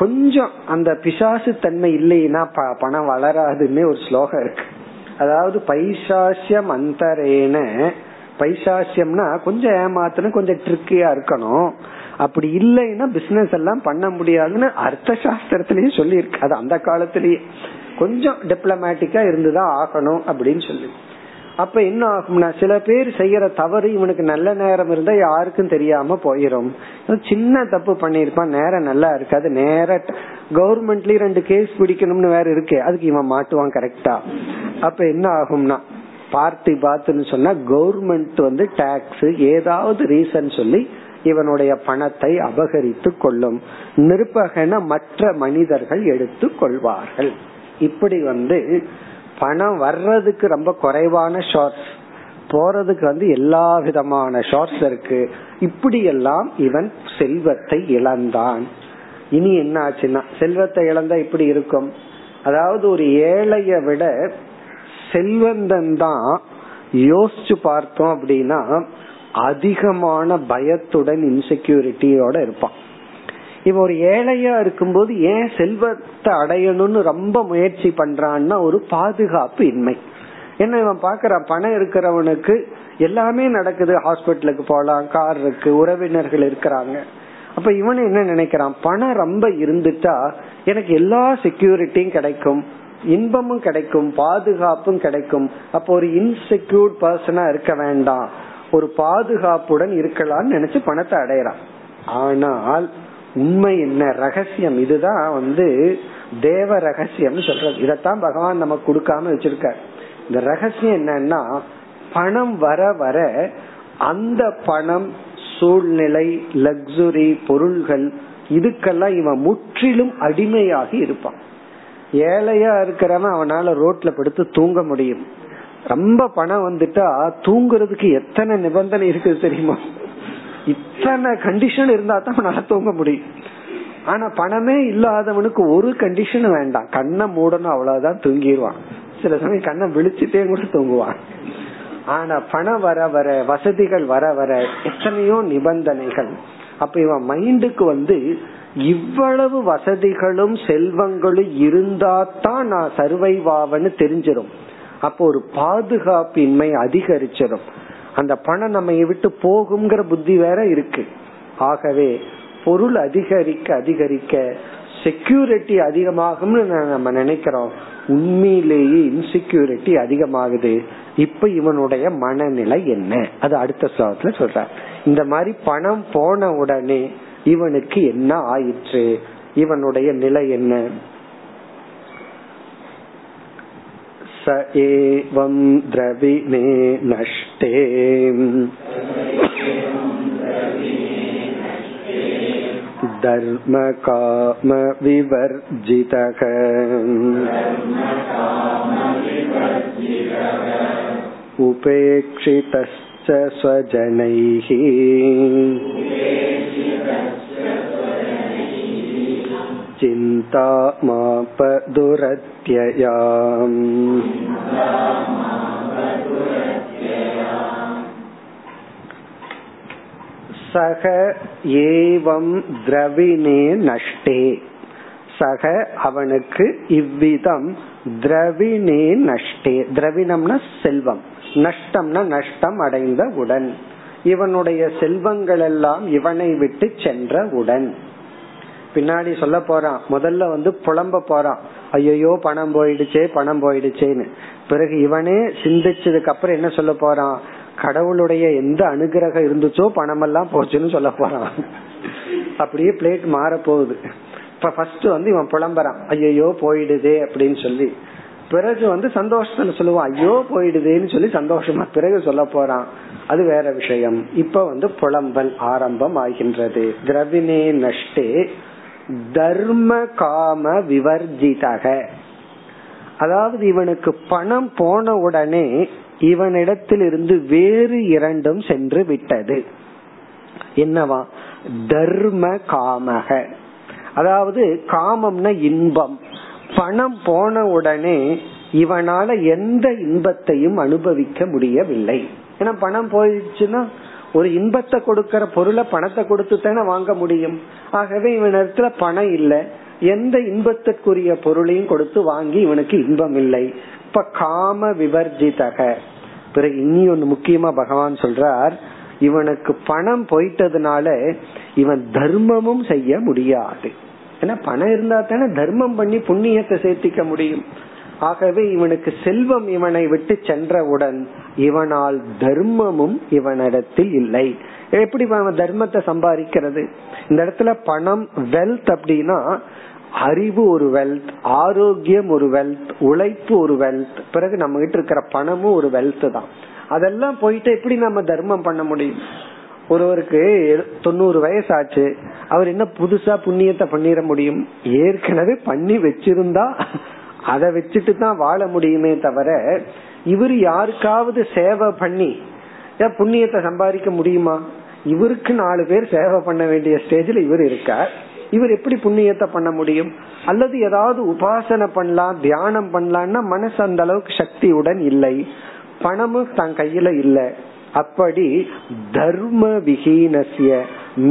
கொஞ்சம் அந்த பிசாசு தன்மை இல்லைன்னா பணம் வளராதுன்னு ஒரு ஸ்லோகம் இருக்கு. அதாவது பைசாசியம் அந்தரேன, பைசாசியம்னா கொஞ்சம் ஏமாத்தணும், கொஞ்சம் ட்ரிக்கியா இருக்கணும், அப்படி இல்லைன்னா பிசினஸ் எல்லாம் பண்ண முடியாதுன்னு அர்த்த சாஸ்திரத்திலேயே சொல்லி இருக்கு. அது அந்த காலத்திலேயே கொஞ்சம் டிப்ளமேட்டிக்கா இருந்துதான் ஆகணும் அப்படின்னு சொல்லி. அப்ப என்ன ஆகும்னா சில பேர் செய்யற தவறு இவனுக்கு நல்ல நேரம் இருந்தா யாருக்கும் தெரியாம போயிரும். சின்ன தப்பு பண்ணிருப்பான், நேரம் நல்லா இருக்காது, நேர கவர்மெண்ட்லயும் 2 கேஸ் பிடிக்கணும்னு வேற இருக்கே, அதுக்கு இவன் மாட்டுவான் கரெக்டா. அப்ப என்ன ஆகும்னா பார்த்திபாத்னு சொன்னா கவர்மெண்ட் டாக்ஸ் ஏதாவது ரீசன் சொல்லி இவனுடைய பணத்தை அபகரித்து கொள்ளும். நிருபகன மற்ற மனிதர்கள் எடுத்து கொள்வார்கள். இப்படி பணம் வர்றதுக்கு ரொம்ப குறைவான ஷார்ட்ஸ், போறதுக்கு எல்லா விதமான ஷார்ட்ஸ் இருக்கு. இப்படி எல்லாம் இவன் செல்வத்தை இழந்தான். இனி என்ன ஆச்சுன்னா செல்வத்தை இழந்தா இப்படி இருக்கும். அதாவது ஒரு ஏழைய விட செல்வந்தன் தான் யோசிச்சு பார்த்தோம் அப்படின்னா அதிகமான பயத்துடன் இன்செக்யூரிட்டியோட இருப்பான். இவன் ஒரு ஏழையா இருக்கும்போது ஏன் செல்வத்தை அடையணும்னு ரொம்ப முயற்சி பண்றான்னா ஒரு பாதுகாப்பு இன்மை. ஏன்னா இவன் பாக்குறான் பணம் இருக்கிறவனுக்கு எல்லாமே நடக்குது, ஹாஸ்பிட்டலுக்கு போலாம், கார் இருக்கு, உறவினர்கள் இருக்கிறாங்க. அப்ப இவன் என்ன நினைக்கிறான், பணம் ரொம்ப இருந்துட்டா எனக்கு எல்லா செக்யூரிட்டியும் கிடைக்கும், இன்பமும் கிடைக்கும், பாதுகாப்பும் கிடைக்கும். அப்போ ஒரு இன்செக்யூர் பர்சனா இருக்க வேண்டாம், ஒரு பாதுகாப்புடன் இருக்கலாம்னு நினைச்சு பணத்தை அடையறான். ஆனால் உண்மை என்ன ரகசியம், இதுதான் தேவ ரகசியம் சொல்றது. இதத்தான் பகவான் நமக்கு கொடுக்காம வச்சிருக்காரு. இந்த ரகசியம் என்னன்னா பணம் வர வர அந்த பணம், சூழ்நிலை, லக்ஸுரி, பொருள்கள், இதுக்கெல்லாம் இவன் முற்றிலும் அடிமையாகி இருப்பான். ஏழையா இருக்கிறவன் அவனால ரோட்ல படுத்து தூங்க முடியும். ரொம்ப பணம் வந்துட்டா தூங்குறதுக்கு எத்தனை நிபந்தனை இருக்கு தெரியுமா? இத்தனை கண்டிஷன் இருந்தா தான் அவனால தூங்க முடியும். ஆனா பணமே இல்லாதவனுக்கு ஒரு கண்டிஷன் வேண்டாம், கண்ணை மூடணும் அவ்வளவுதான் தூங்கிடுவான். சில சமயம் கண்ணை விழிச்சுட்டே கூட தூங்குவான். ஆனா பணம் வர வர, வசதிகள் வர வர எத்தனையோ நிபந்தனைகள். அப்ப இவன் மைண்டுக்கு இவ்வளவு வசதிகளும் செல்வங்களும் இருந்தாதான் நான் சர்வைவ் ஆவன்னு தெரிஞ்சிடும். அப்போ ஒரு பாதுகாப்பின்மை அதிகரிச்சிடும். அந்த பணம் நம்ம விட்டு போகுங்கிற புத்தி வேற இருக்கு. ஆகவே பொருள் அதிகரிக்க அதிகரிக்க செக்யூரிட்டி அதிகமாகும்னு நம்ம நினைக்கிறோம். உண்மையிலேயே இன்செக்யூரிட்டி அதிகமாகுது. இப்ப இவனுடைய மனநிலை என்ன, அது அடுத்த ஸ்லோகத்துல சொல்ற. இந்த மாதிரி பணம் போன உடனே இவனுக்கு என்ன ஆயிற்று, இவனுடைய நிலை என்ன? ச ஏவம் த்ரவிமே நஷ்டே தர்ம காம விவர்ஜிதக. உபேக்ஷிதஸ்ச ஸ்வஜனைஹி சிந்தா மாப துரத்யயாம். சக ஏவம் திரவினே நஷ்டே. சக அவனுக்கு, இவ்விதம் திரவினே நஷ்டே, திரவினம்னா செல்வம், நஷ்டம்னா நஷ்டம் அடைந்தவுடன், இவனுடைய செல்வங்கள் எல்லாம் இவனை விட்டு சென்றவுடன். பின்னாடி சொல்ல போறான், முதல்ல புலம்ப போறான், ஐயோ பணம் போயிடுச்சே பணம் போயிடுச்சேன்னு. பிறகு இவனே சிந்திச்சதுக்கு அப்புறம் என்ன சொல்ல போறான், கடவுளுடைய எந்த அனுகிரகம் இருந்துச்சோ பணமெல்லாம் போச்சுன்னு சொல்ல போறான். அப்படியே பிளேட் மாற போகுது. இப்ப ஃபர்ஸ்ட் இவன் புலம்பறான், ஐயோ போயிடுதே அப்படின்னு சொல்லி. பிறகு சந்தோஷத்துல சொல்லுவான், ஐயோ போயிடுதேன்னு சொல்லி சந்தோஷமா பிறகு சொல்ல போறான். அது வேற விஷயம். இப்ப புலம்பல் ஆரம்பம் ஆகின்றது. திரவினே நஷ்டே தர்ம காம விவர்ஜிதக. அதாவது இவனுக்கு பணம் போன உடனே இவனிடத்தில் இருந்து வேறு இரண்டும் சென்று விட்டது. என்னவா? தர்ம காமக, அதாவது காமம்னா இன்பம். பணம் போன உடனே இவனால எந்த இன்பத்தையும் அனுபவிக்க முடியவில்லை. ஏன்னா பணம் போயிடுச்சுன்னா ஒரு இன்பத்தை கொடுக்கற பொருளை பணத்தை கொடுத்து தானே வாங்க முடியும். ஆகவே இவனிடத்துல பணம் இல்லை, எந்த இன்பத்திற்குரிய பொருளையும் கொடுத்து வாங்கி இவனுக்கு இன்பம் இல்லை. இப்ப காம விவர்ஜிதக. பிறகு இனி ஒன்னு முக்கியமா பகவான் சொல்றார், இவனுக்கு பணம் போயிட்டதுனால இவன் தர்மமும் செய்ய முடியாது. ஏன்னா பணம் இருந்தா தானே தர்மம் பண்ணி புண்ணியத்தை சேர்த்திக்க முடியும். ஆகவே இவனுக்கு செல்வம் இவனை விட்டு சென்றவுடன் இவனால் தர்மமும் இவனிடத்தில் இல்லை. எப்படி தர்மத்தை சம்பாதிக்கிறது? இந்த இடத்துல பணம் வெல்த் அப்படின்னா, அறிவு ஒரு வெல்த், ஆரோக்கியம் ஒரு வெல்த், உழைப்பு ஒரு வெல்த், பிறகு நம்ம கிட்ட இருக்கிற பணமும் ஒரு வெல்த் தான். அதெல்லாம் போயிட்டு எப்படி நம்ம தர்மம் பண்ண முடியும்? ஒருவருக்கு 90 வயசு ஆச்சு, அவர் என்ன புதுசா புண்ணியத்தை பண்ணிட முடியும்? ஏற்கனவே பண்ணி வச்சிருந்தா அதை வச்சுட்டு தான் வாழ முடியுமே தவிர, இவர் யாருக்காவது சேவை பண்ணி புண்ணியத்தை சம்பாதிக்க முடியுமா? இவருக்கு 4 பேர் சேவை பண்ண வேண்டிய ஸ்டேஜ்ல இவர் இருக்கார். இவர் எப்படி புண்ணியத்தை பண்ண முடியும்? அல்லது ஏதாவது உபாசனை பண்ணலாம், தியானம் பண்ணலாம்னா மனசு அந்த அளவுக்கு சக்தியுடன் இல்லை, பணமும் தன் கையில இல்லை. அப்படி தர்ம விஹீனசிய,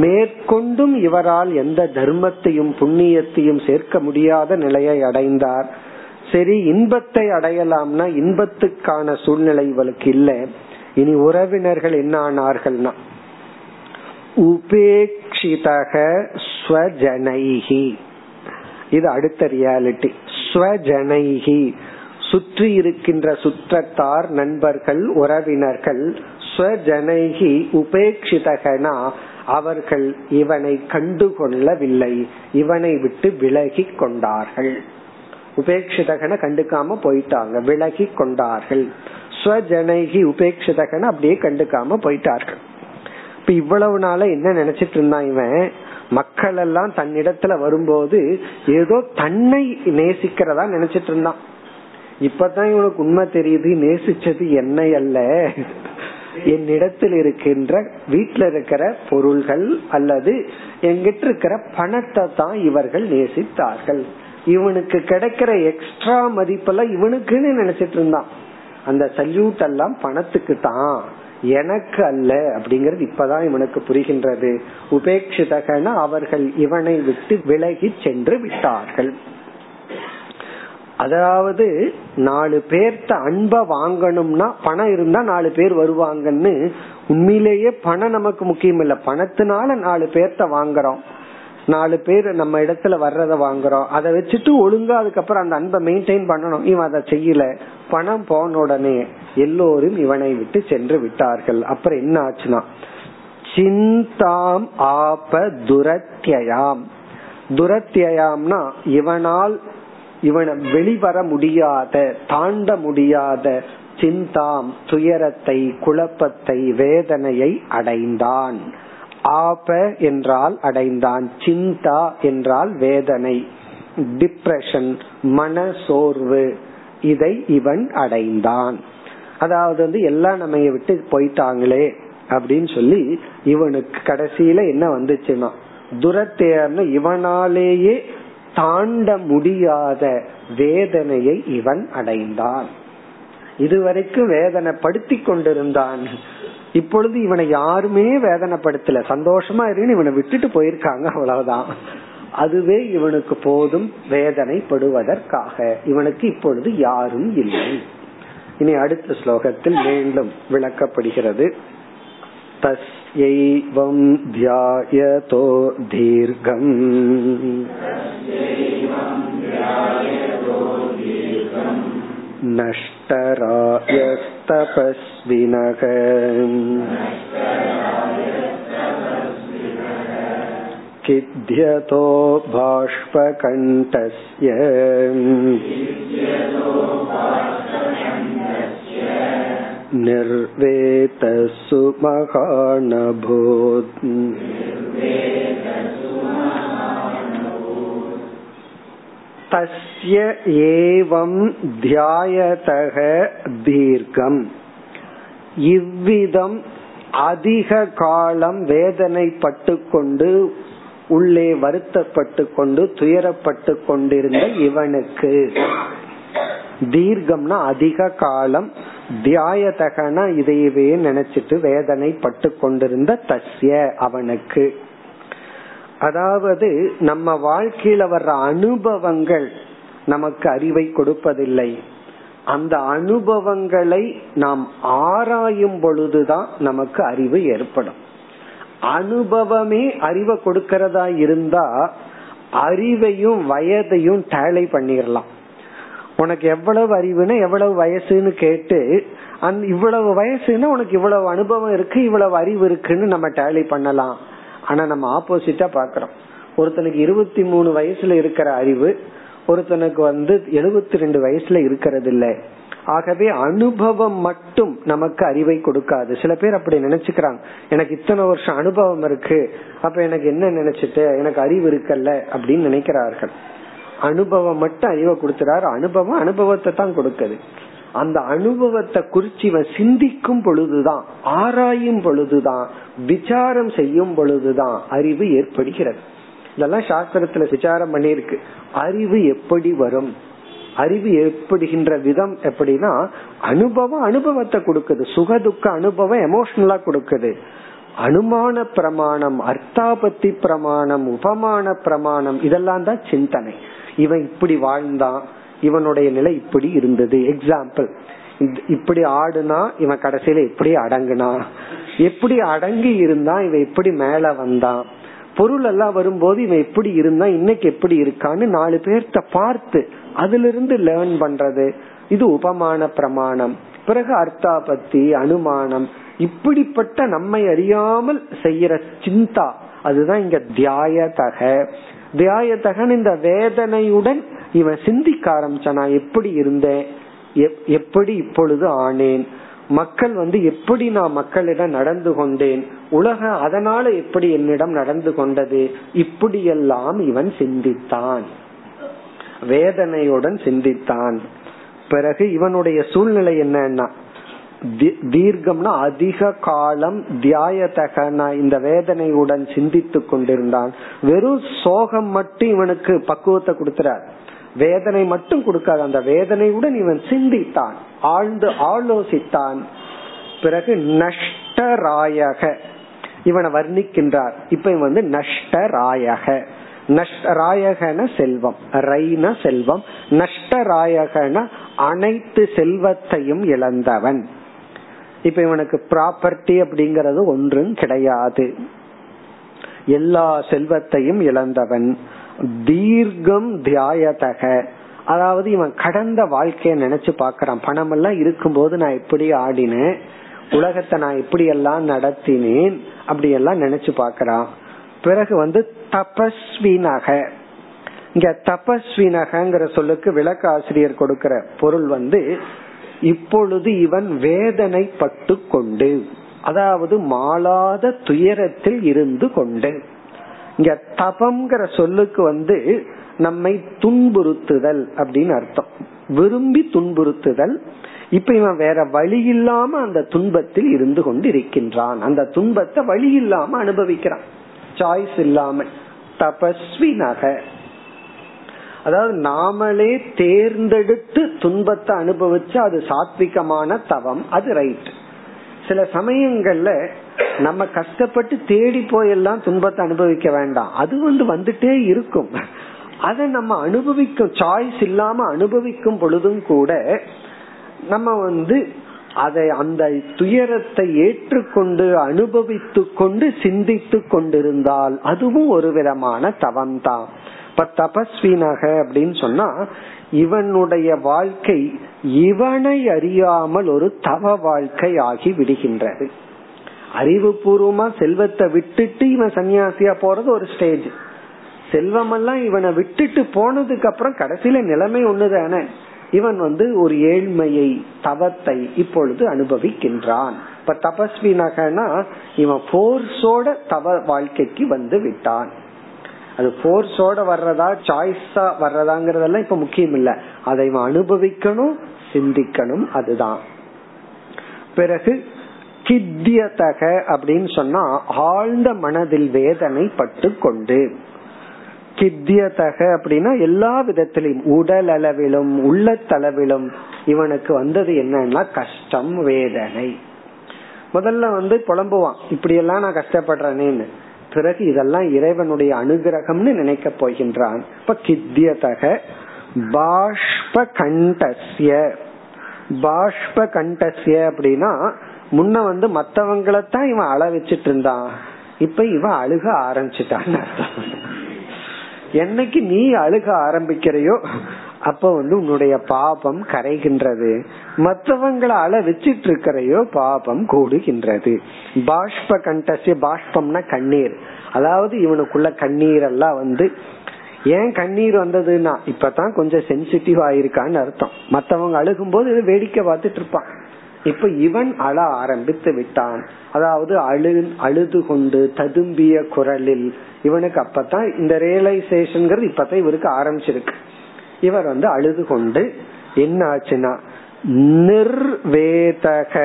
மேற்கொண்டும் இவரால் எந்த தர்மத்தையும் புண்ணியத்தையும் சேர்க்க முடியாத நிலையை அடைந்தார். சரி, இன்பத்தை அடையலாம்னா இன்பத்துக்கான சூழ்நிலை இவளுக்கு இல்லை. இனி உறவினர்கள் என்ன ஆனார்கள்னா, உபேக்ஷிதக ஸ்வஜனைஹி. இது அடுத்த ரியாலிட்டி. ஸ்வஜனைஹி, சுற்றி இருக்கின்ற சுற்றத்தார், நண்பர்கள், உறவினர்கள். ஸ்வஜனைஹி உபேக்ஷிதகனா அவர்கள் இவனை கண்டுகொள்ளவில்லை, இவனை விட்டு விலகி கொண்டார்கள். உபேக்ஷிதகன கண்டுக்காம போயிட்டாங்க, விலகி கொண்டார்கள். ஸ்வஜனைஹி உபேக்ஷிதகன அப்படியே கண்டுக்காம போயிட்டார்கள். இப்ப இவ்வளவு நாள என்ன நினைச்சிட்டு இருந்தான் இவன், மக்கள் எல்லாம் தன்னிடத்துல வரும்போது ஏதோ தன்னை நேசிக்கிறதா நினைச்சிட்டு இருந்தான். இப்பதான் இவனுக்கு உண்மை தெரியுது, நேசிச்சது என்னை அல்ல, என்னிடத்தில் இருக்கின்ற வீட்டில் இருக்கிற பொருள்கள் அல்லது எங்கிட்ட இருக்கிற பணத்தை தான் இவர்கள் நேசித்தார்கள். இவனுக்கு கிடைக்கிற எக்ஸ்ட்ரா மதிப்பெல்லாம் இவனுக்குன்னு நினைச்சிட்டு இருந்தான். அந்த சல்யூட் எல்லாம் பணத்துக்கு தான், எனக்கு அல்ல அப்படிங்கறது இப்பதான் இவனுக்கு புரிகின்றது. உபேட்சிதகன அவர்கள் இவனை விட்டு விலகி சென்று விட்டார்கள். அதாவது 4 பேர்த்த அன்ப வாங்கணும்னா பணம் இருந்தா 4 பேர் வருவாங்கன்னு. உண்மையிலேயே பணம் நமக்கு முக்கியம் இல்ல, பணத்தினால 4 பேர்த்த வாங்குறோம், 4 பேர் நம்ம இடத்துல வர்றத வாங்குறோம். அதை வச்சுட்டு ஒழுங்கா அதுக்கப்புறம் அந்த அன்பை மெயின்டைன் பண்ணணும். இவன் அதை செய்யல, பணம் போன உடனே எல்லோரும் இவனை விட்டு சென்று விட்டார்கள். அப்புறம் என்ன ஆச்சுன்னா, சிந்தாம் ஆப துரத்யாம். துரத்யாம்னா இவனால் இவனை வெளிவர முடியாத, தாண்ட முடியாத சிந்தாம் துயரத்தை, குழப்பத்தை, வேதனையை அடைந்தான். ஆப என்றால் அடைந்தான், சிந்தா என்றால் வேதனை, டிப்ரெஷன், மன சோர்வு, இதை இவன் அடைந்தான். அதாவது வந்து எல்லாம் நம்ம விட்டு போயிட்டாங்களே அப்படின்னு சொல்லி இவனுக்கு கடைசியில என்ன வந்துச்சுன்னா, துரத்தேன்னு இவனாலேயே தாண்ட முடியாத வேதனையை இவன் அடைந்தான். இதுவரைக்கும் வேதனைப்படுத்தி கொண்டிருந்தான், இப்பொழுது இவனை யாருமே வேதனைப்படுத்தல, சந்தோஷமா இருக்குன்னு இவனை விட்டுட்டு போயிருக்காங்க, அவ்வளவுதான். அதுவே இவனுக்கு போதும் வேதனைப்படுவதற்காக. இவனுக்கு இப்பொழுது யாரும் இல்லை. இனி அடுத்த ஸ்லோகத்தில் மீண்டும் விளக்கப்படுகிறது. தஸ்யைவம் த்யாயதோ தீர்க்கம் நஷ்டராயஸ்தபஸ்வினக கித்யதோ பாஷ்பகண்டஸ்ய நிர்வேதசு மகாநபூத். தஸ்ய ஏவம் த்யாயதஹ தீர்க்கம். இவ்விதம் அதிக காலம் வேதனைப்பட்டு கொண்டு, உள்ளே வருத்தப்பட்டு கொண்டு, துயரப்பட்டு கொண்டிருந்த இவனுக்கு, தீர்க்கம்னா அதிக காலம், தியாயதகனா இதையவே நினைச்சிட்டு வேதனைப்பட்டு கொண்டிருந்த தஸ்ய அவனுக்கு. அதாவது நம்ம வாழ்க்கையில வர்ற அனுபவங்கள் நமக்கு அறிவை கொடுப்பதில்லை. அந்த அனுபவங்களை நாம் ஆராயும் பொழுதுதான் நமக்கு அறிவு ஏற்படும். அனுபவமே அறிவை கொடுக்கிறதா இருந்தா அறிவையும் வயதையும் டேலி பண்ணிடலாம். உனக்கு எவ்வளவு அறிவுன்னு எவ்வளவு வயசுன்னு கேட்டு, அந்த இவ்வளவு வயசுன்னு உனக்கு இவ்வளவு அனுபவம் இருக்கு, இவ்வளவு அறிவு இருக்குன்னு நம்ம டேலி பண்ணலாம். ஆனா நம்ம ஆப்போசிட்டா பாக்கிறோம். ஒருத்தனுக்கு 23 வயசுல இருக்கிற அறிவு ஒருத்தனுக்கு 72 வயசுல இருக்கிறது இல்லை. ஆகவே அனுபவம் மட்டும் நமக்கு அறிவை கொடுக்காது. சில பேர் அப்படி நினைச்சுக்கிறாங்க, எனக்கு இத்தனை வருஷம் அனுபவம் இருக்கு, அப்ப எனக்கு என்ன நினைச்சிட்டு எனக்கு அறிவு இருக்கல்ல அப்படின்னு நினைக்கிறார்கள். அனுபவம் மட்டும் அறிவை கொடுக்கிறாரு. அனுபவம் அனுபவத்தை தான் கொடுக்குது. அந்த அனுபவத்தை குறிச்சி சிந்திக்கும் பொழுதுதான், ஆராயும் பொழுதுதான், விசாரம் செய்யும் பொழுதுதான் அறிவு ஏற்படுகிறது. இதெல்லாம் சாஸ்திரத்துல விசாரம் பண்ணிருக்கு. அறிவு எப்படி வரும், அறிவு ஏற்படுகின்ற விதம் எப்படின்னா, அனுபவம் அனுபவத்தை கொடுக்குது, சுக துக்க அனுபவம் எமோஷனலா கொடுக்குது. அனுமான பிரமாணம், அர்த்தாபத்தி பிரமாணம், உபமான பிரமாணம், இதெல்லாம் தான் சிந்தனை. இவன் இப்படி வாழ்ந்தான், இவனுடைய நிலை இப்படி இருந்தது. எக்ஸாம்பிள், இப்படி ஆடுனா இவன் கடைசியில எப்படி அடங்குனா, எப்படி அடங்கி இருந்தா இவன் எப்படி மேல வந்தான், பொருள் எல்லாம் வரும்போது இவன் எப்படி இருந்தா இன்னைக்கு எப்படி இருக்கான்னு 4 பேர்த்த பார்த்து அதுல இருந்து லேர்ன் பண்றது. இது உபமான பிரமாணம். பிறகு அர்த்தாபத்தி, அனுமானம், இப்படிப்பட்ட நம்மை அறியாமல் செய்யற சிந்தா, அதுதான் இங்க தியாயதக. தியாயதகன் இந்த வேதனையுடன் இவன் சிந்திக்க ஆரம்பிச்சான், நான் எப்படி இருந்தேன், எப்படி இப்பொழுது ஆனேன், மக்கள் எப்படி நான் மக்களிடம் நடந்து கொண்டேன், உலகம் அதனால எப்படி என்னிடம் நடந்து கொண்டது, இப்படியெல்லாம் இவன் சிந்தித்தான், வேதனையுடன் சிந்தித்தான். பிறகு இவனுடைய சூழ்நிலை என்னன்னா, தீர்க்கம்னா அதிக காலம் தியாயத்தகனா இந்த வேதனையுடன் சிந்தித்து கொண்டிருந்தான். வெறும் சோகம் மட்டும் இவனுக்கு பக்குவத்தை கொடுக்கிறார், வேதனை மட்டும் கொடுக்காது, அந்த வேதனையுடன் இவன் சிந்தித்தான், ஆழ்ந்து ஆலோசித்தான். பிறகு நஷ்டராயக இவனை வர்ணிக்கின்றார். இப்ப இவன் நஷ்டராயக, நஷ்டராயகன செல்வம், ரைன செல்வம், நஷ்டராயகன அனைத்து செல்வத்தையும் இழந்தவன். இப்ப இவனுக்கு ப்ராப்பர்ட்டி அப்படிங்கறது ஒன்றும் கிடையாது, எல்லா செல்வத்தையும் இழந்தவன். தீர்க்கம் தியாயதக, அதாவது இவன் கடந்த வாழ்க்கைய நினைச்சு பாக்கிறான். பணம் எல்லாம் இருக்கும்போது நான் எப்படி ஆடினேன், உலகத்தை நான் எப்படி எல்லாம் நடத்தினேன், அப்படி எல்லாம் நினைச்சு பாக்கிறான். பிறகு தபஸ்வினக, இங்க தபஸ்வினகங்கிற சொல்லுக்கு விளக்க ஆசிரியர் கொடுக்கிற பொருள் இப்பொழுது இவன் வேதனை பட்டு கொண்டு, அதாவது மாளாத துயரத்தில் இருந்து கொண்டு. இங்க தபம்ங்கிற சொல்லுக்கு நம்மை துன்புறுத்துதல் அப்படின்னு அர்த்தம், விரும்பி துன்புறுத்துதல். இப்ப இவன் வேற வழி இல்லாம அந்த துன்பத்தில் இருந்து கொண்டு இருக்கின்றான், அந்த துன்பத்தை வழி இல்லாம அனுபவிக்கிறான், சாய்ஸ் இல்லாம. தபஸ்வினக அதாவது நாமளே தேர்ந்தெடுத்து துன்பத்தை அனுபவிச்சு, அது சாத்விகமான தவம், அது ரைட். சில சமயங்கள்ல நம்ம கஷ்டப்பட்டு தேடி போயெல்லாம் துன்பத்தை அனுபவிக்க வேண்டாம், அது வந்துட்டே இருக்கும். அதை நம்ம அனுபவிக்கும், சாய்ஸ் இல்லாம அனுபவிக்கும் பொழுதும் கூட நம்ம அதை அந்த துயரத்தை ஏற்றுக்கொண்டு அனுபவித்து கொண்டு சிந்தித்து கொண்டிருந்தால் அதுவும் ஒரு விதமான தவம் தான். தபஸ்வினக அப்படின்னு சொன்னா இவனுடைய வாழ்க்கை இவனை அறியாமல் ஒரு தவ வாழ்க்கை ஆகி விடுகின்றது. அறிவுபூர்வமா செல்வத்தை விட்டுட்டு இவன் சன்னியாசியா போறது ஒரு ஸ்டேஜ், செல்வமெல்லாம் இவனை விட்டுட்டு போனதுக்கு அப்புறம் கடைசியில நிலைமை ஒண்ணுதானே, இவன் ஒரு ஏழ்மையை தவத்தை இப்பொழுது அனுபவிக்கின்றான். இப்ப தபஸ்வினகனா இவன் போர்ஸோட தவ வாழ்க்கைக்கு விட்டான். அது போர்ஸோட வர்றதா சாய்ஸா வர்றதாங்கறதெல்லாம் இப்ப முக்கியம் இல்ல, அதை இவன் அனுபவிக்கணும், சிந்திக்கணும், அதுதான். பிறகு கித்தியதக அப்படின்னு சொன்னா ஆழ்ந்த மனதில் வேதனை பட்டு கொண்டு. கித்தியதக அப்படின்னா எல்லா விதத்திலும், உடல் அளவிலும் உள்ளத்தளவிலும் இவனுக்கு என்னன்னா கஷ்டம், வேதனை. முதல்ல புலம்புவான், இப்படி எல்லாம் நான் கஷ்டப்படுறேன்னு. பிறகு இதெல்லாம் இறைவனுடைய அனுகிரகம்னு நினைக்க போகின்றான். இப்ப கித்தியதக பாஷ்ப கண்டஸ்ய, பாஷ்ப கண்டஸ்ய அப்படின்னா முன்ன மத்தவங்களைத்தான் இவன் அழ வச்சிட்டு இருந்தான், இப்ப இவன் அழுக ஆரம்பிச்சுட்டான்னு அர்த்தம். என்னைக்கு நீ அழுக ஆரம்பிக்கிறையோ அப்ப உன்னுடைய பாபம் கரைகின்றது, மற்றவங்களை அழ வச்சிட்டு இருக்கிறையோ பாபம் கூடுகின்றது. பாஷ்ப கண்டசி, பாஷ்பம்னா கண்ணீர், அதாவது இவனுக்குள்ள கண்ணீர் எல்லாம் ஏன் கண்ணீர் வந்ததுன்னா இப்பதான் கொஞ்சம் சென்சிட்டிவ் ஆயிருக்கான்னு அர்த்தம். மத்தவங்க அழுகும் போது இதை வேடிக்கை பார்த்துட்டு இருப்பான், இப்ப இவன் அழ ஆரம்பித்து விட்டான். அதாவது அழுது கொண்டு ததும்பிய குரலில் இவனுக்கு அப்பதான் இந்த ரியலைசேஷன் இப்பதான் இவருக்கு ஆரம்பிச்சிருக்கு. இவர் அழுது கொண்டு என்ன ஆச்சுன்னா நிர்வேதக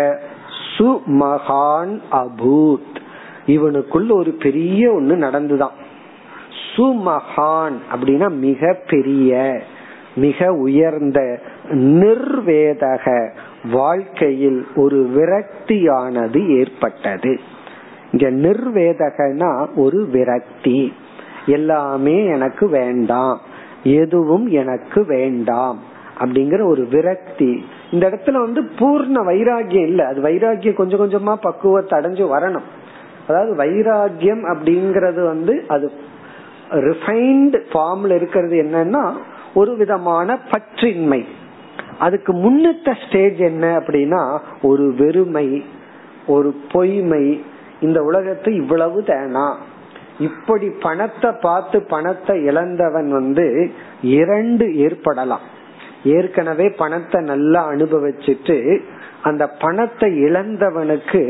சுமகான் அபூத், இவனுக்குள்ள ஒரு பெரிய ஒண்ணு நடந்துதான். சுமகான் அப்படின்னா மிக பெரிய, மிக உயர்ந்த, நிர்வேதக வாழ்க்கையில் ஒரு விரக்தியானது ஏற்பட்டது. இங்க நிர்வேதகனா ஒரு விரக்தி, எல்லாமே எனக்கு வேண்டாம், எதுவும் எனக்கு வேண்டாம் அப்படிங்கிற ஒரு விரக்தி. இந்த இடத்துல பூர்ண வைராகியம் இல்ல, அது வைராகியம் கொஞ்சம் கொஞ்சமா பக்குவத்தை அடைஞ்சு வரணும். அதாவது வைராகியம் அப்படிங்கறது அது ரிஃபைன்ட் ஃபார்ம்ல இருக்கிறது. என்னன்னா ஒரு விதமான பற்றின்மை. அதுக்கு முன்னத்த ஸ்டேஜ் என்ன அப்படின்னா ஒரு வெறுமை, ஒரு பொய்மை, இந்த உலகத்தை இவ்வளவு தானா, இப்படி பணத்தை பார்த்து பணத்தை இழந்தவன் 2 ஏற்படலாம். ஏற்கனவே பணத்தை நல்லா அனுபவிச்சுட்டு அந்த பணத்தை இழந்தவனுக்கு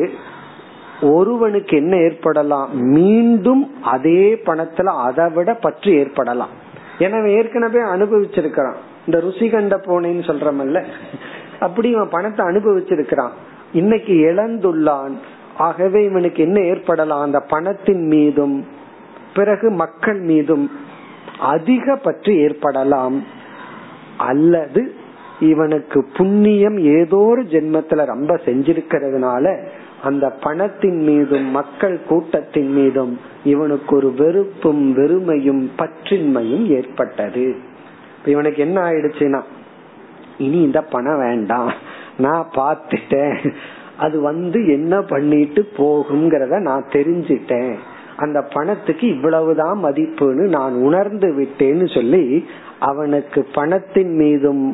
ஒருவனுக்கு என்ன ஏற்படலாம், மீண்டும் அதே பணத்துல அதை விட பற்று ஏற்படலாம். எனவே ஏற்கனவே அனுபவிச்சிருக்கிறான், இந்த ருசி கண்ட போனேன்னு சொல்றமல்ல, அப்படி இவன் பணத்தை அனுபவிச்சிருக்கிறான், இன்னைக்கு இழந்துள்ளான். ஆகவே இவனுக்கு என்ன ஏற்படலாம், அந்த பணத்தின் மீதும் பிறகு மக்கள் மீதும் அதிக பற்று ஏற்படலாம். அல்லது இவனுக்கு புண்ணியம் ஏதோ ஒரு ஜென்மத்துல ரொம்ப செஞ்சிருக்கிறதுனால அந்த பணத்தின் மீதும் மக்கள் கூட்டத்தின் மீதும் இவனுக்கு ஒரு வெறுப்பும் வெறுமையும் பற்றின்மையும் ஏற்பட்டது. இவனுக்கு என்ன ஆயிடுச்சுன்னா, இனி இந்த பணம் வேண்டாம், நான் பார்த்துட்டேன், அது வந்து என்ன பண்ணிட்டு போகுங்கிறத நான் தெரிஞ்சிட்டேன், அந்த பணத்துக்கு இவ்வளவுதான் மதிப்புன்னு நான் உணர்ந்து விட்டேன்னு சொல்லி அவனுக்கு பணத்தின் மீதும்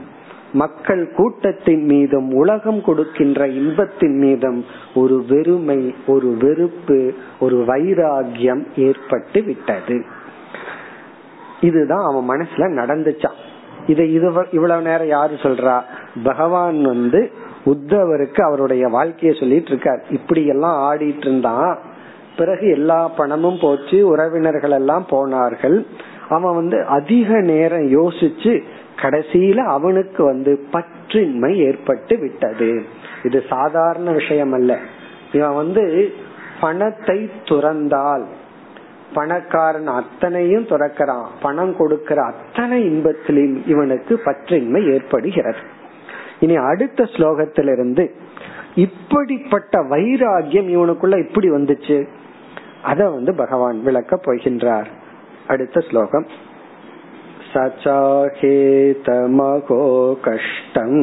மக்கள் கூட்டத்தின் மீதும் உலகம் கொடுக்கின்ற இன்பத்தின் மீதும் ஒரு வெறுமை, ஒரு வெறுப்பு, ஒரு வைராகியம் ஏற்பட்டு விட்டது. இதுதான் அவன் மனசுல நடந்துச்சான். இதை இவ்வளவு நேரம் யாரு சொல்றா, பகவான் வந்து உத்தவருக்கு அவருடைய வாழ்க்கைய சொல்லிட்டு இருக்கார். இப்படி எல்லாம் ஆடிட்டு இருந்தான், பிறகு எல்லா பணமும் போச்சு, உறவினர்கள் எல்லாம் போனார்கள். அவன் வந்து அதிக நேரம் யோசிச்சு கடைசியில அவனுக்கு வந்து பற்றின்மை ஏற்பட்டு விட்டது. இது சாதாரண விஷயம் அல்ல. இவன் வந்து பணத்தை துறந்தால், பணக்காரன் அத்தனையும் துறக்கிறான், பணம் கொடுக்கிற அத்தனை இன்பத்திலும் இவனுக்கு பற்றின்மை ஏற்படுகிறது. இனி அடுத்த ஸ்லோகத்திலிருந்து இப்படிப்பட்ட வைராகியம் இவனுக்குள்ள இப்படி வந்துச்சு, அத வந்து பகவான் விளக்க போகின்றார். அடுத்த ஸ்லோகம், சச்சாகேதமகோ கஷ்டம்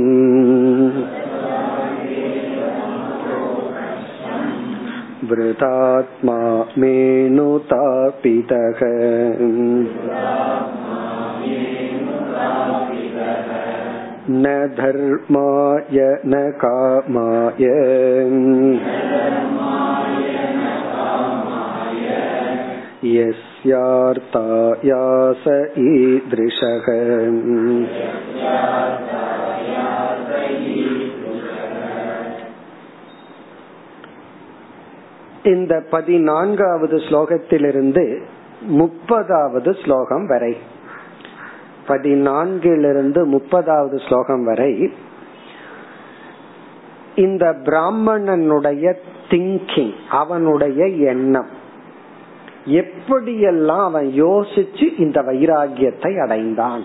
விருதாத்மா மேனுதாபிதக ந தர்மாய ந காமாய யஸ்யார்த்தாயாஸ ஈத்ரிஷக. இந்த 14வது ஸ்லோகத்திலிருந்து 30வது ஸ்லோகம் வரை, 14லிருந்து 30வது ஸ்லோகம் வரை இந்த பிராமணனுடைய திங்கிங், அவனுடைய எண்ணம், எப்படியெல்லாம் அவன் யோசிச்சு இந்த வைராகியத்தை அடைந்தான்,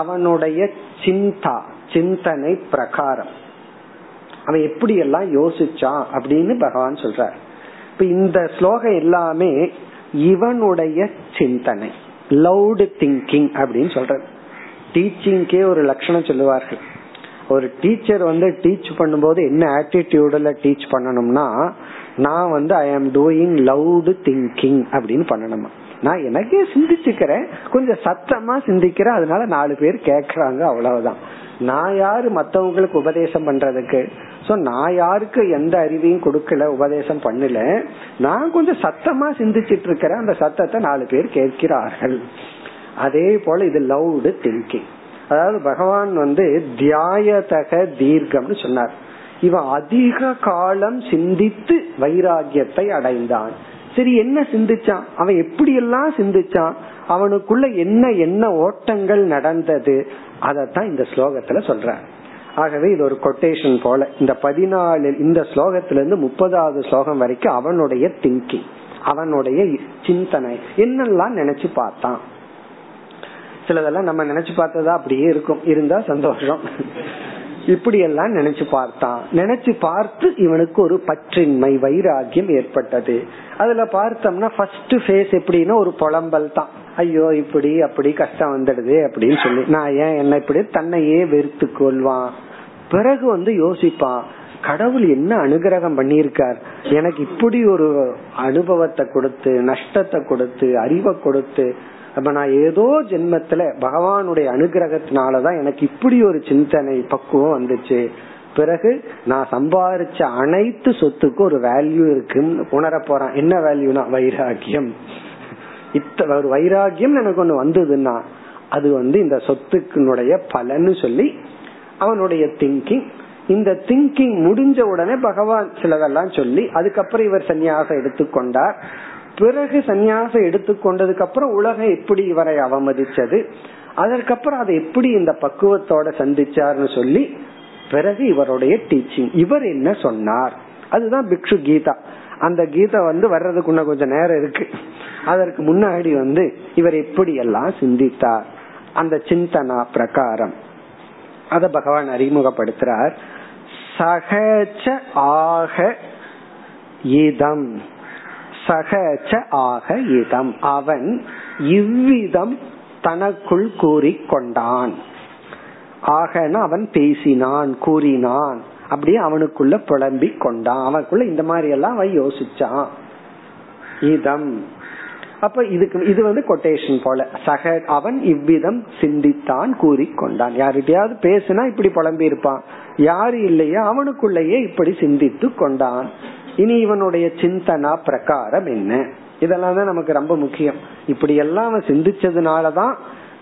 அவனுடைய சிந்தனை பிரகாரம் அவன் எப்படியெல்லாம் யோசிச்சான் அப்படின்னு பகவான் சொல்றார். இப்ப இந்த ஸ்லோகம் எல்லாமே இவனுடைய சிந்தனை, லவுட் திங்கிங் அப்படின்னு சொல்றது. டீச்சிங்கே ஒரு லட்சணம் சொல்லுவார்கள், ஒரு டீச்சர் வந்து டீச் பண்ணும்போது என்ன ஆட்டிடியூட்ல டீச் பண்ணணும்னா, நான் வந்து ஐ ஆம் டூயிங் லவுட் திங்கிங் அப்படின்னு பண்ணணுமா, நான் எனக்கே சிந்திச்சுக்கிறேன், கொஞ்சம் சத்தமா சிந்திக்கிறேன், அதனால 4 பேர் கேக்குறாங்க, அவ்வளவுதான். நான் யாரு மத்தவங்களுக்கு உபதேசம் பண்றதுக்கு? சோ நான் யாருக்கு எந்த அறிவையும் கொடுக்கல, உபதேசம் பண்ணல, நான் கொஞ்சம் சத்தமா சிந்திச்சிட்டு இருக்கிறேன், அந்த சத்தத்தை 4 பேர் கேட்கிறார்கள். அதே போல இது லவுடு திங்கிங். அதாவது பகவான் வந்து தியாயதக தீர்க்கம்னு சொன்னார். இவன் அதிக காலம் சிந்தித்து வைராகியத்தை அடைந்தான். சரி, என்ன சிந்திச்சான், அவன் எப்படி எல்லாம் சிந்திச்சான், அவனுக்குள்ள என்ன என்ன ஓட்டங்கள் நடந்தது, அதத்தான் இந்த ஸ்லோகத்துல சொல்றான். ஆகவே இது ஒரு கொட்டேஷன் போல, இந்த 14 இந்த ஸ்லோகத்திலிருந்து 30வது ஸ்லோகம் வரைக்கும் அவனுடைய திங்கிங், அவனுடைய சிந்தனை, என்னெல்லாம் நினைச்சு பார்த்தான். சிலதெல்லாம் நம்ம நினைச்சு பார்த்ததா அப்படியே இருக்கும், இருந்தா சந்தோஷம். இப்படி எல்லாம் நினைச்சு பார்த்தான். நினைச்சு பார்த்து இவனுக்கு ஒரு பற்றின்மை, வைராகியம் ஏற்பட்டது. அதுல பார்த்தோம்னா ஃபர்ஸ்ட் ஃபேஸ் எப்படின்னா ஒரு புலம்பல் தான், ஐயோ இப்படி அப்படி கஷ்டம் வந்துடுது அப்படின்னு சொல்லி நான் ஏன் என்ன இப்படி தன்னையே வெறுத்து கொள்வான். பிறகு வந்து யோசிப்பான், கடவுள் என்ன அனுகிரகம் பண்ணியிருக்கார், எனக்கு இப்படி ஒரு அனுபவத்தை கொடுத்து, நஷ்டத்தை கொடுத்து, அறிவை கொடுத்து, அப்ப நான் ஏதோ ஜென்மத்துல பகவானுடைய அனுகிரகத்தினாலதான் எனக்கு இப்படி ஒரு சிந்தனை பக்குவம் வந்துச்சு, பிறகு நான் சம்பாதிச்ச அனைத்து சொத்துக்கும் ஒரு வேல்யூ இருக்குன்னு உணர போறான். என்ன வேல்யூனா வைராகியம். ஒரு வைராகியம் எனக்கு ஒண்ணு வந்ததுன்னா அது இந்த சொத்துக்குனுடைய பலன்னு சொல்லி அவனுடைய திங்கிங். இந்த திங்கிங் முடிஞ்ச உடனே பகவான் சிலதெல்லாம் சொல்லி அதுக்கப்புறம் இவர் சன்னியாசம் எடுத்துக்கொண்டார். பிறகு சன்னியாசம் எடுத்துக்கொண்டதுக்கு அப்புறம் உலகம் எப்படி இவரை அவமதிச்சது, அதற்கப்புறம் அதை எப்படி இந்த பக்குவத்தோட சந்திச்சார்னு சொல்லி பிறகு இவருடைய டீச்சிங், இவர் என்ன சொன்னார், அதுதான் பிக்ஷு கீதா. அந்த கீதை வர்றதுக்கு இன்னும் கொஞ்சம் நேரம் இருக்கு. அதற்கு முன்னாடி இவர் எப்படி எல்லாம் சிந்தித்தார், அந்த சிந்தனா பிரகாரம் அத பகவான் அறிமுகப்படுத்துறார். சகஜ ஆக இதம், சகஜ ஆக இதம், அவன் இவ்விதம் தனக்குள் கூறிக்கொண்டான். ஆகனா அவன் பேசினான், கூறினான், அப்படியே அவனுக்குள்ள புலம்பி கொண்டான், அவனுக்குள்ள இந்த மாதிரி எல்லாம் அவன் யோசிச்சான். இதம், அப்ப இதுக்கு இது கொட்டேஷன் போல, சக அவன் இவ்விதம் சிந்தித்தான் கூறிக்கொண்டான். யார்கிட்டயாவது பேசினா இப்படி புலம்பி இருப்பான், யாரு இல்லையா அவனுக்குள்ளேயே இப்படி சிந்தித்து கொண்டான். இனி இவனுடைய சிந்தனா பிரகாரம் என்ன, இதெல்லாம் தான் நமக்கு ரொம்ப முக்கியம். இப்படி எல்லாம் அவன் சிந்திச்சதுனாலதான்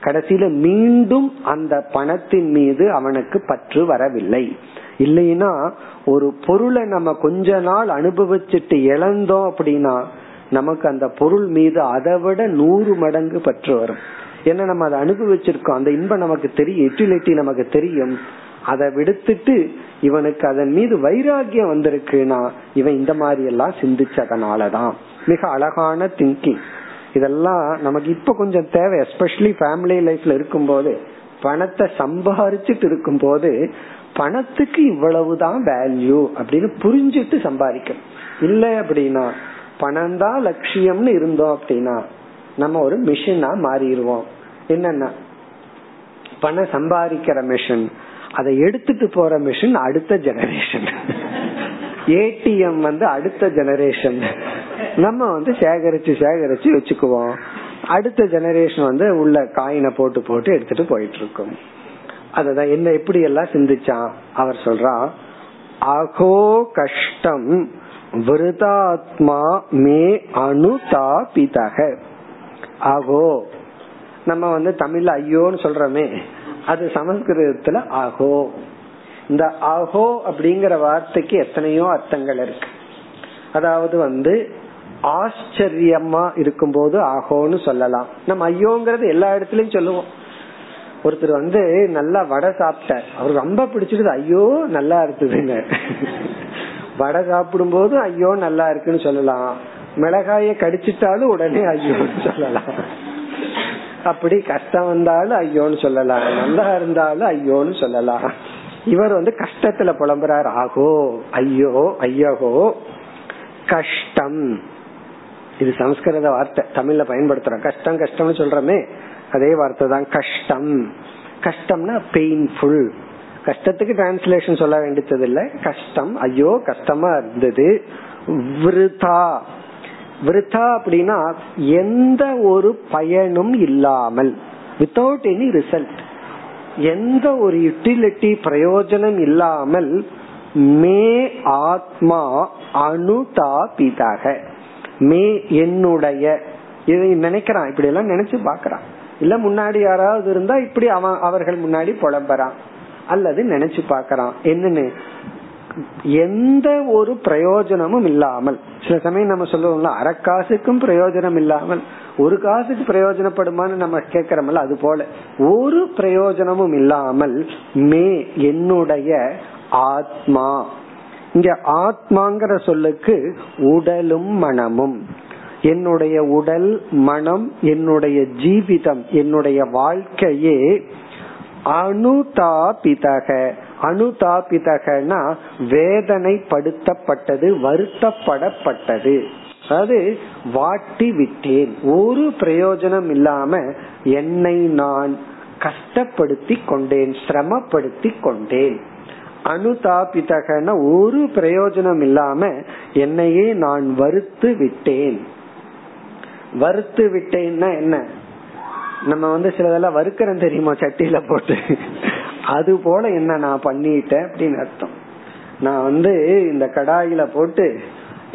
கடைசியில மீண்டும் அந்த பணத்தின் மீது அவனுக்கு பற்று வரவில்லை. இல்லைன்னா ஒரு பொருளை நம்ம கொஞ்ச நாள் அனுபவிச்சுட்டு இழந்தோம் அப்படின்னா நமக்கு அந்த பொருள் மீது அதை விட 100 மடங்கு பற்று வரும். ஏன்னா நம்ம அதை அனுபவிச்சிருக்கோம், அந்த இன்பம் நமக்கு தெரியும், யூட்டிலிட்டி நமக்கு தெரியும். அதை விடுத்துட்டு இவனுக்கு அதன் மீது வைராகியம் வந்திருக்குன்னா இவன் இந்த மாதிரி எல்லாம் சிந்திச்சதுனாலதான். மிக அழகான திங்கிங். இதெல்லாம் நமக்கு இப்ப கொஞ்சம் தேவை, எஸ்பெஷலி ஃபேமிலி லைஃப்ல இருக்கும் போது, பணத்தை சம்பாரிச்சுட்டு இருக்கும் போது பணத்துக்கு இவ்வளவுதான் வேல்யூ அப்படின்னு புரிஞ்சுட்டு சம்பாதிக்கணும். இல்ல அப்படின்னா பணம் தான் லட்சியம்னு இருந்தோம் அப்படின்னா நம்ம ஒரு மிஷினா மாறிடுவோம். என்னன்னா பணம் சம்பாதிக்கிற மிஷின், அதை எடுத்துட்டு போற மிஷின் அடுத்த ஜெனரேஷன். ஏடிஎம் அடுத்த ஜெனரேஷன். நம்ம சேகரிச்சு சேகரிச்சு வச்சுக்குவோம், அடுத்த ஜெனரேஷன் உள்ள காயினை போட்டு போட்டு எடுத்துட்டு போயிட்டு இருக்கும். அததான் என்ன எப்படி எல்லாம் சிந்திச்சான். அவர் சொல்றார், அகோ கஷ்டம் விருதாத்மா மே அனுதாபிதக. அகோ நம்ம தமிழ்ல ஐயோன்னு சொல்றோமே, அது சமஸ்கிருதத்துல அகோ. இந்த அகோ அப்படிங்கிற வார்த்தைக்கு எத்தனையோ அர்த்தங்கள் இருக்கு. அதாவது ஆச்சரியமா இருக்கும்போது அகோன்னு சொல்லலாம். நம்ம ஐயோங்கிறது எல்லா இடத்துலயும் சொல்லுவோம். ஒருத்தர் நல்லா வடை சாப்பிட்டார், அவருக்கு ரொம்ப பிடிச்சிருக்குது, ஐயோ நல்லா இருக்குதுங்க. வடை சாப்பிடும் போது ஐயோ நல்லா இருக்குன்னு சொல்லலாம். மிளகாய கடிச்சிட்டாலும் உடனே ஐயோன்னு சொல்லலாம். அப்படி கஷ்டம் வந்தாலும் ஐயோன்னு சொல்லலாம், நல்லா இருந்தாலும் ஐயோன்னு சொல்லலாம். இவர் கஷ்டத்துல புலம்புறார், ஆகோ ஐயோ ஐயோ கஷ்டம். இது சமஸ்கிருத வார்த்தை, தமிழ்ல பயன்படுத்துறோம். கஷ்டம் கஷ்டம்னு சொல்றமே அதே வார்த்தை தான் கஷ்டம். கஷ்டம்னா பெயின்ஃபுல். கஷ்டத்துக்கு டிரான்ஸ்லேஷன் சொல்ல வேண்டியது இல்லை. கஷ்டம், ஐயோ கஷ்டமா இருந்தது. விருதா, விருதா அப்படின்னா எந்த ஒரு பயனும் இல்லாமல், வித்தவுட் எனி ரிசல்ட், எந்த ஒரு யூட்டிலிட்டி பிரயோஜனம் இல்லாமல், மே ஆத்மா அனுதாபிதாக, மே என்னுடைய, இதை நினைக்கிறான், இப்படி எல்லாம் நினைச்சு பாக்குறான். இல்ல முன்னாடி யாராவது இருந்தா இப்படி அவன் அவர்கள் முன்னாடி புலம்பறான் அல்லது நினைச்சு பாக்குறான். என்னன்னு எந்த ஒரு பிரயோஜனமும் இல்லாமல், சில சமயம் நம்ம சொல்லுவோம்ல அரை காசுக்கும் பிரயோஜனம் இல்லாமல், ஒரு காசுக்கு பிரயோஜனப்படுமான்னு நம்ம கேக்குறோம்ல, அது போல ஒரு பிரயோஜனமும் இல்லாமல் மே என்னுடைய ஆத்மா. இங்க ஆத்மாங்கிற சொல்லுக்கு உடலும் மனமும், என்னுடைய உடல் மனம், என்னுடைய ஜீவிதம், என்னுடைய வாழ்க்கையே அனுதாபிதக. அனுதாபிதகனா வேதனைப்படுத்தப்பட்டது, வருத்தப்படப்பட்டது, அது வாட்டி விட்டேன், ஒரு பிரயோஜனம் இல்லாம என்னை நான் கஷ்டப்படுத்தி கொண்டேன், சிரமப்படுத்தி கொண்டேன். அனுதாபிதகன ஒரு பிரயோஜனம் இல்லாம என்னையே நான் வருத்து விட்டேன். வருத்து விட்டேன்னா என்ன, நம்ம சிலதெல்லாம் வறுக்கிறேன் தெரியுமா சட்டியில போட்டு, அது போல என்ன நான் பண்ணிட்டேன் அப்படின்னு அர்த்தம். நான் இந்த கடாயில போட்டு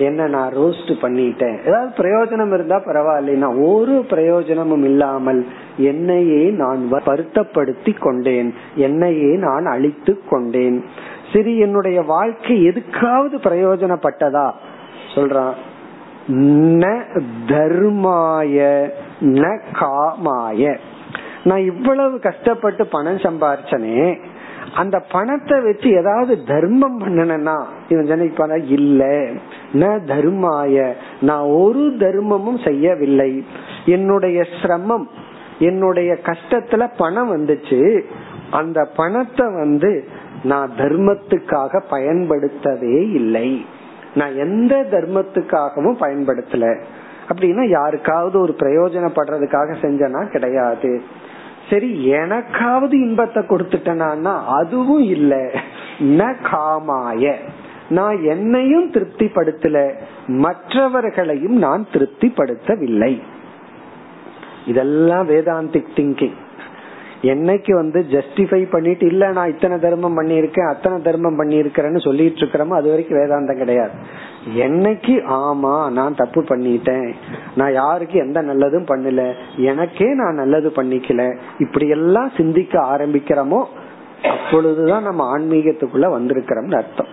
என்ன நான் ரோஸ்ட் பண்ணிட்டேன், ஏதாவது பிரயோஜனம் இருந்தா பரவாயில்லைன்னா ஒரு பிரயோஜனமும் இல்லாமல் என்னையே நான் வருத்தப்படுத்தி கொண்டேன், என்னையே நான் அழித்து கொண்டேன். சரி, என்னுடைய வாழ்க்கை எதுக்காவது பிரயோஜனப்பட்டதா சொல்றான், ந தர்மாய ந காமாய. நான் இவ்வளவு கஷ்டப்பட்டு பணம் சம்பாரிச்சனே, அந்த பணத்தை வச்சு ஏதாவது தர்மம் பண்ணனா இவன் நினைப்பான, இல்ல ந தர்மாய, நான் ஒரு தர்மமும் செய்யவில்லை. என்னுடைய சிரமம், என்னுடைய கஷ்டத்துல பணம் வந்துச்சு, அந்த பணத்தை நான் தர்மத்துக்காக பயன்படுத்தவே இல்லை, நான் எந்த தர்மத்துக்காகவும் பயன்படுத்தல. அப்படின்னா யாருக்காவது ஒரு பிரயோஜனப்படுறதுக்காக செஞ்சனா கிடையாது. சரி, எனக்காவது இன்பத்தை கொடுத்துட்டனா அதுவும் இல்ல. ந காமாய, நான் என்னையும் திருப்தி படுத்தல, மற்றவர்களையும் நான் திருப்தி படுத்தவில்லை. இதெல்லாம் வேதாந்திக் திங்கிங். என்னைக்கு ஜஸ்டிஃபை பண்ணிட்டு இல்ல நான் இத்தனை தர்மம் பண்ணிருக்கேன் அத்தனை தர்மம் பண்ணிருக்கிறேன்னு சொல்லிட்டு இருக்கிறோமோ அது வரைக்கும் வேதாந்தம் கிடையாது. என்னைக்கு ஆமா நான் தப்பு பண்ணிட்டேன், நான் யாருக்கு எந்த நல்லதும் பண்ணல, எனக்கே நான் நல்லது பண்ணிக்கல, இப்படி எல்லாம் சிந்திக்க ஆரம்பிக்கிறோமோ அப்பொழுதுதான் நம்ம ஆன்மீகத்துக்குள்ள வந்திருக்கிறோம்னு அர்த்தம்.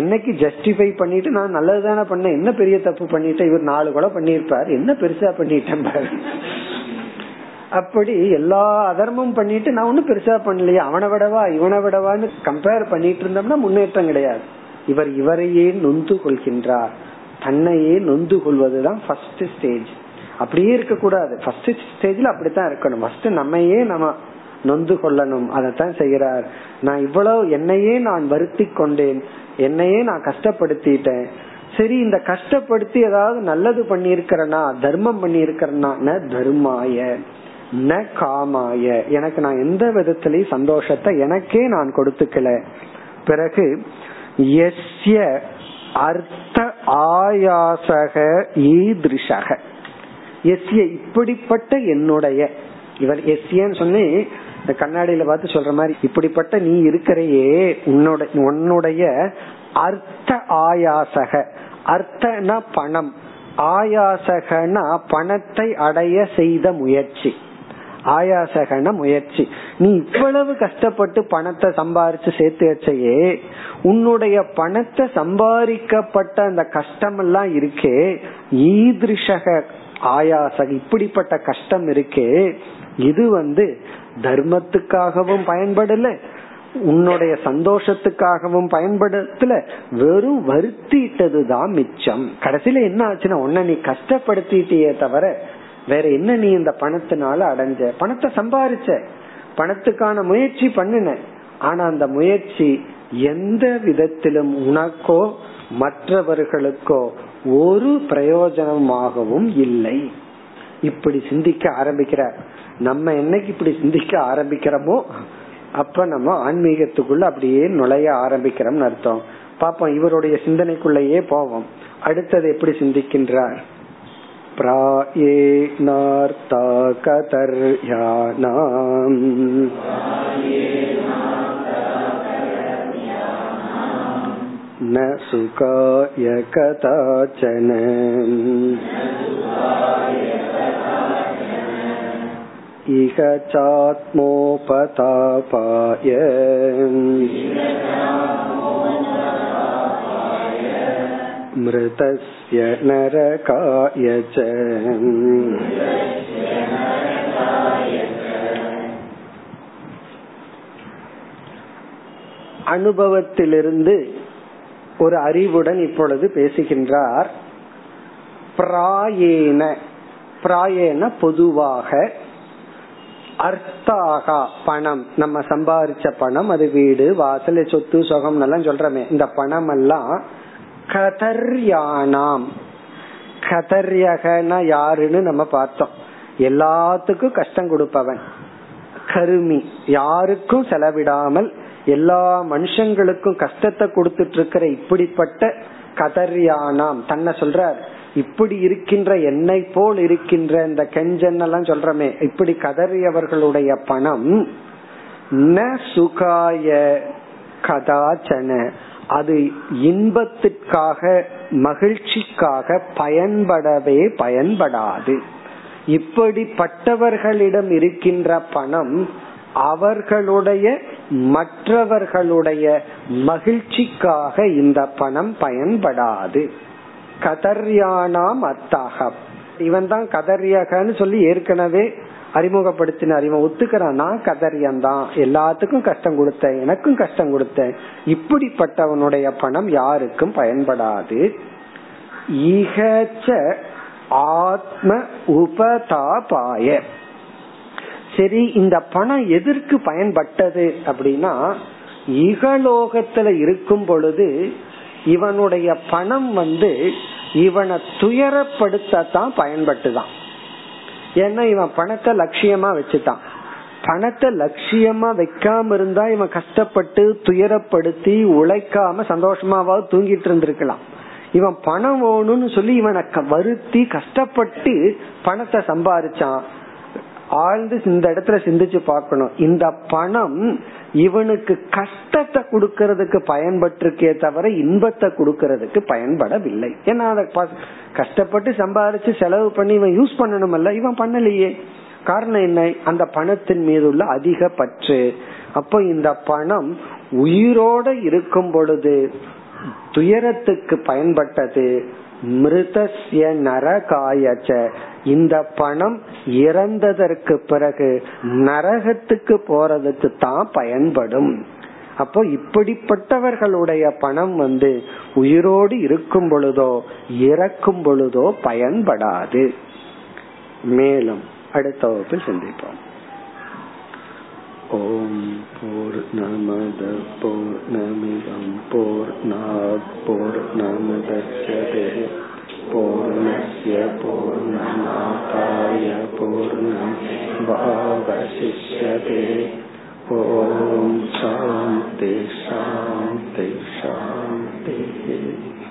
என்னைக்கு ஜஸ்டிஃபை பண்ணிட்டு நான் நல்லதுதானே பண்ணேன், என்ன பெரிய தப்பு பண்ணிட்டேன், இவர் 4 கொலை பண்ணிருப்பாரு, என்ன பெருசா பண்ணிட்டேன் பாரு, அப்படி எல்லா அதர்மம் பண்ணிட்டு நான் ஒன்னும் பெருசா பண்ணலையே, அவனை விடவா இவனை விடவான்னு கம்பேர் பண்ணிட்டு இருந்தோம்னா முன்னேற்றம் கிடையாது. இவர் இவரையே நொந்து கொள்கின்றார். தன்னையே நொந்து கொள்வதுதான் ஃபர்ஸ்ட் ஸ்டேஜ். அப்படியே இருக்க கூடாது, ஃபர்ஸ்ட் ஸ்டேஜ்ல அப்படித்தான் இருக்கணும். ஃபர்ஸ்ட் நம்மையே நம்ம நொந்து கொள்ளணும், அதத்தான் செய்கிறார். நான் இவ்வளவு என்னையே நான் வருத்தி கொண்டேன், என்னையே நான் கஷ்டப்படுத்திட்டேன். சரி, இந்த கஷ்டப்படுத்தி ஏதாவது நல்லது பண்ணிருக்கிறனா, தர்மம் பண்ணிருக்கிறனா, தர்மாய ந காமாய, எனக்கு நான் எந்த விதத்திலயும் சந்தோஷத்தை எனக்கே நான் கொடுத்துக்கல. பிறகு யஸ்ய அர்த்த ஆயாசக ஈத்ரிஷக, யஸ்ய இப்படிப்பட்ட என்னுடைய, இவர் யஸ்யன்னு சொன்னே கண்ணாடியில பார்த்து சொல்ற மாதிரி இப்படிப்பட்ட நீ இருக்கிறையே, உன்னுடைய அர்த்த ஆயாசக, அர்த்தனா பணம், ஆயாசகனா பணத்தை அடைய செய்த முயற்சி, ஆயாசகன முயற்சி. நீ இவ்வளவு கஷ்டப்பட்டு பணத்தை சம்பாரிச்சு சேர்த்து வச்சையே, உன்னுடைய பணத்தை சம்பாதிக்கப்பட்ட அந்த கஷ்டம் எல்லாம் இருக்கே, ஈதிருஷக ஆயாசக இப்படிப்பட்ட கஷ்டம் இருக்கே, இது தர்மத்துக்காகவும் பயன்படல, உன்னுடைய சந்தோஷத்துக்காகவும் பயன்படுத்தல, வெறும் வருத்திட்டது தான் மிச்சம். கடைசியில என்ன ஆச்சுன்னா உன்னை நீ கஷ்டப்படுத்திட்டே தவிர வேற என்ன நீ இந்த பணத்தினால அடைஞ்ச, பணத்தை சம்பாரிச்ச, பணத்துக்கான முயற்சி பண்ணின, ஆனா அந்த முயற்சி எந்த விதத்திலும் உனக்கோ மற்றவர்களுக்கோ ஒரு பிரயோஜனமாகவும் இல்லை. இப்படி சிந்திக்க ஆரம்பிக்கிறார். நம்ம என்னைக்கு இப்படி சிந்திக்க ஆரம்பிக்கிறோமோ அப்ப நம்ம ஆன்மீகத்துக்குள்ள அப்படியே நுழைய ஆரம்பிக்கிறோம்னு அர்த்தம். பாப்போம் இவருடைய சிந்தனைக்குள்ளேயே போவோம். அடுத்தது எப்படி சிந்திக்கின்றார், ாத்மோபாய மிருதஸ்ய நரகாய ச. அனுபவத்திலிருந்து ஒரு அறிவுடன் இப்பொழுது பேசுகின்றார். பிராயேன, பிராயேன பொதுவாக, அர்த்தாக பணம், நம்ம சம்பாதிச்ச பணம், அது வீடு வாசல் சொத்து சுகம் எல்லாம் சொல்றமே, இந்த பணம் எல்லாம் கதர்யானாம், கதர்யகனா யாருன்னு நம்ம பார்த்தோம், எல்லாத்துக்கும் கஷ்டம் கொடுப்பவன், கருமி, யாருக்கும் செலவிடாமல் எல்லா மனுஷங்களுக்கும் கஷ்டத்தை கொடுத்துட்டு இருக்கிற இப்படிப்பட்ட கதர்யானாம், தன்னை சொல்றார் இப்படி இருக்கின்ற என்னை போல் இருக்கின்ற இந்த கெஞ்சன் எல்லாம் சொல்றமே இப்படி கதறியவர்களுடைய பணம், ந சுகாய கதாச்சன அது இன்பத்திற்காக மகிழ்ச்சிக்காக பயன்படவே பயன்படாது. இப்படிப்பட்டவர்களிடம் இருக்கின்ற பணம் அவர்களுடைய மற்றவர்களுடைய மகிழ்ச்சிக்காக இந்த பணம் பயன்படாது. கதர்யானாம் அத்தஹ, இவன் தான் கதர்யகன்னு சொல்லி ஏற்கனவே அறிமுகப்படுத்தினார். இவன் ஒத்துக்கிறான், நான் கதரியன் தான், எல்லாத்துக்கும் கஷ்டம் கொடுத்தேன், எனக்கும் கஷ்டம் கொடுத்தேன். இப்படிப்பட்டவனுடைய பணம் யாருக்கும் பயன்படாது. இகச்ச ஆத்ம உபதாபாய. சரி, இந்த பணம் எதற்கு பயன்பட்டது அப்படின்னா, இகலோகத்துல இருக்கும் பொழுது இவனுடைய பணம் இவனை துயரப்படுத்தான் பயன்பட்டுதான். ஏன்னா இவன் பணத்தை லட்சியமா வச்சுட்டான். பணத்தை லட்சியமா வைக்காம இருந்தா இவன் கஷ்டப்பட்டு துயரப்படுத்தி உழைக்காம சந்தோஷமாவது தூங்கிட்டு இருந்திருக்கலாம். இவன் பணம் வேணும்னு சொல்லி இவனை வருத்தி கஷ்டப்பட்டு பணத்தை சம்பாதிச்சான். ஆழ்ந்து இந்த இடத்துல சிந்திச்சு பார்க்கணும், இந்த பணம் இவனுக்கு கஷ்டத்தை கொடுக்கறதுக்கு பயன்பட்டிருக்கே தவிர இன்பத்தை கொடுக்கறதுக்கு பயன்படவில்லை. ஏன்னா அதை கஷ்டப்பட்டு சம்பாதிச்சு செலவு பண்ணி இவன் யூஸ் பண்ணணும், அல்ல இவன் பண்ணலையே. காரணம் என்ன? அந்த பணத்தின் மீது உள்ள அதிக பற்று. அப்போ இந்த பணம் உயிரோட இருக்கும் பொழுது துயரத்துக்கு பயன்பட்டது. மிருதஸ்ய நரகாயச்ச, இந்த பணம் இறந்ததற்கு பிறகு நரகத்துக்கு போறதுக்கு தான் பயன்படும். அப்போ இப்படிப்பட்டவர்களுடைய பணம் உயிரோடு இருக்கும் பொழுதோ இறக்கும் பொழுதோ பயன்படாது. மேலும் அடுத்த வகுப்பில் சிந்திப்போம். ஓம் பூர்ணமத பூர்ணமிதம் பூர்ணாத் பூர்ணமுதச்யதே பூர்ணஸ்ய பூர்ணமாதாய பூர்ணமாவசிஷ்யதே. ஓம் சாந்தி சாந்தி சாந்தி.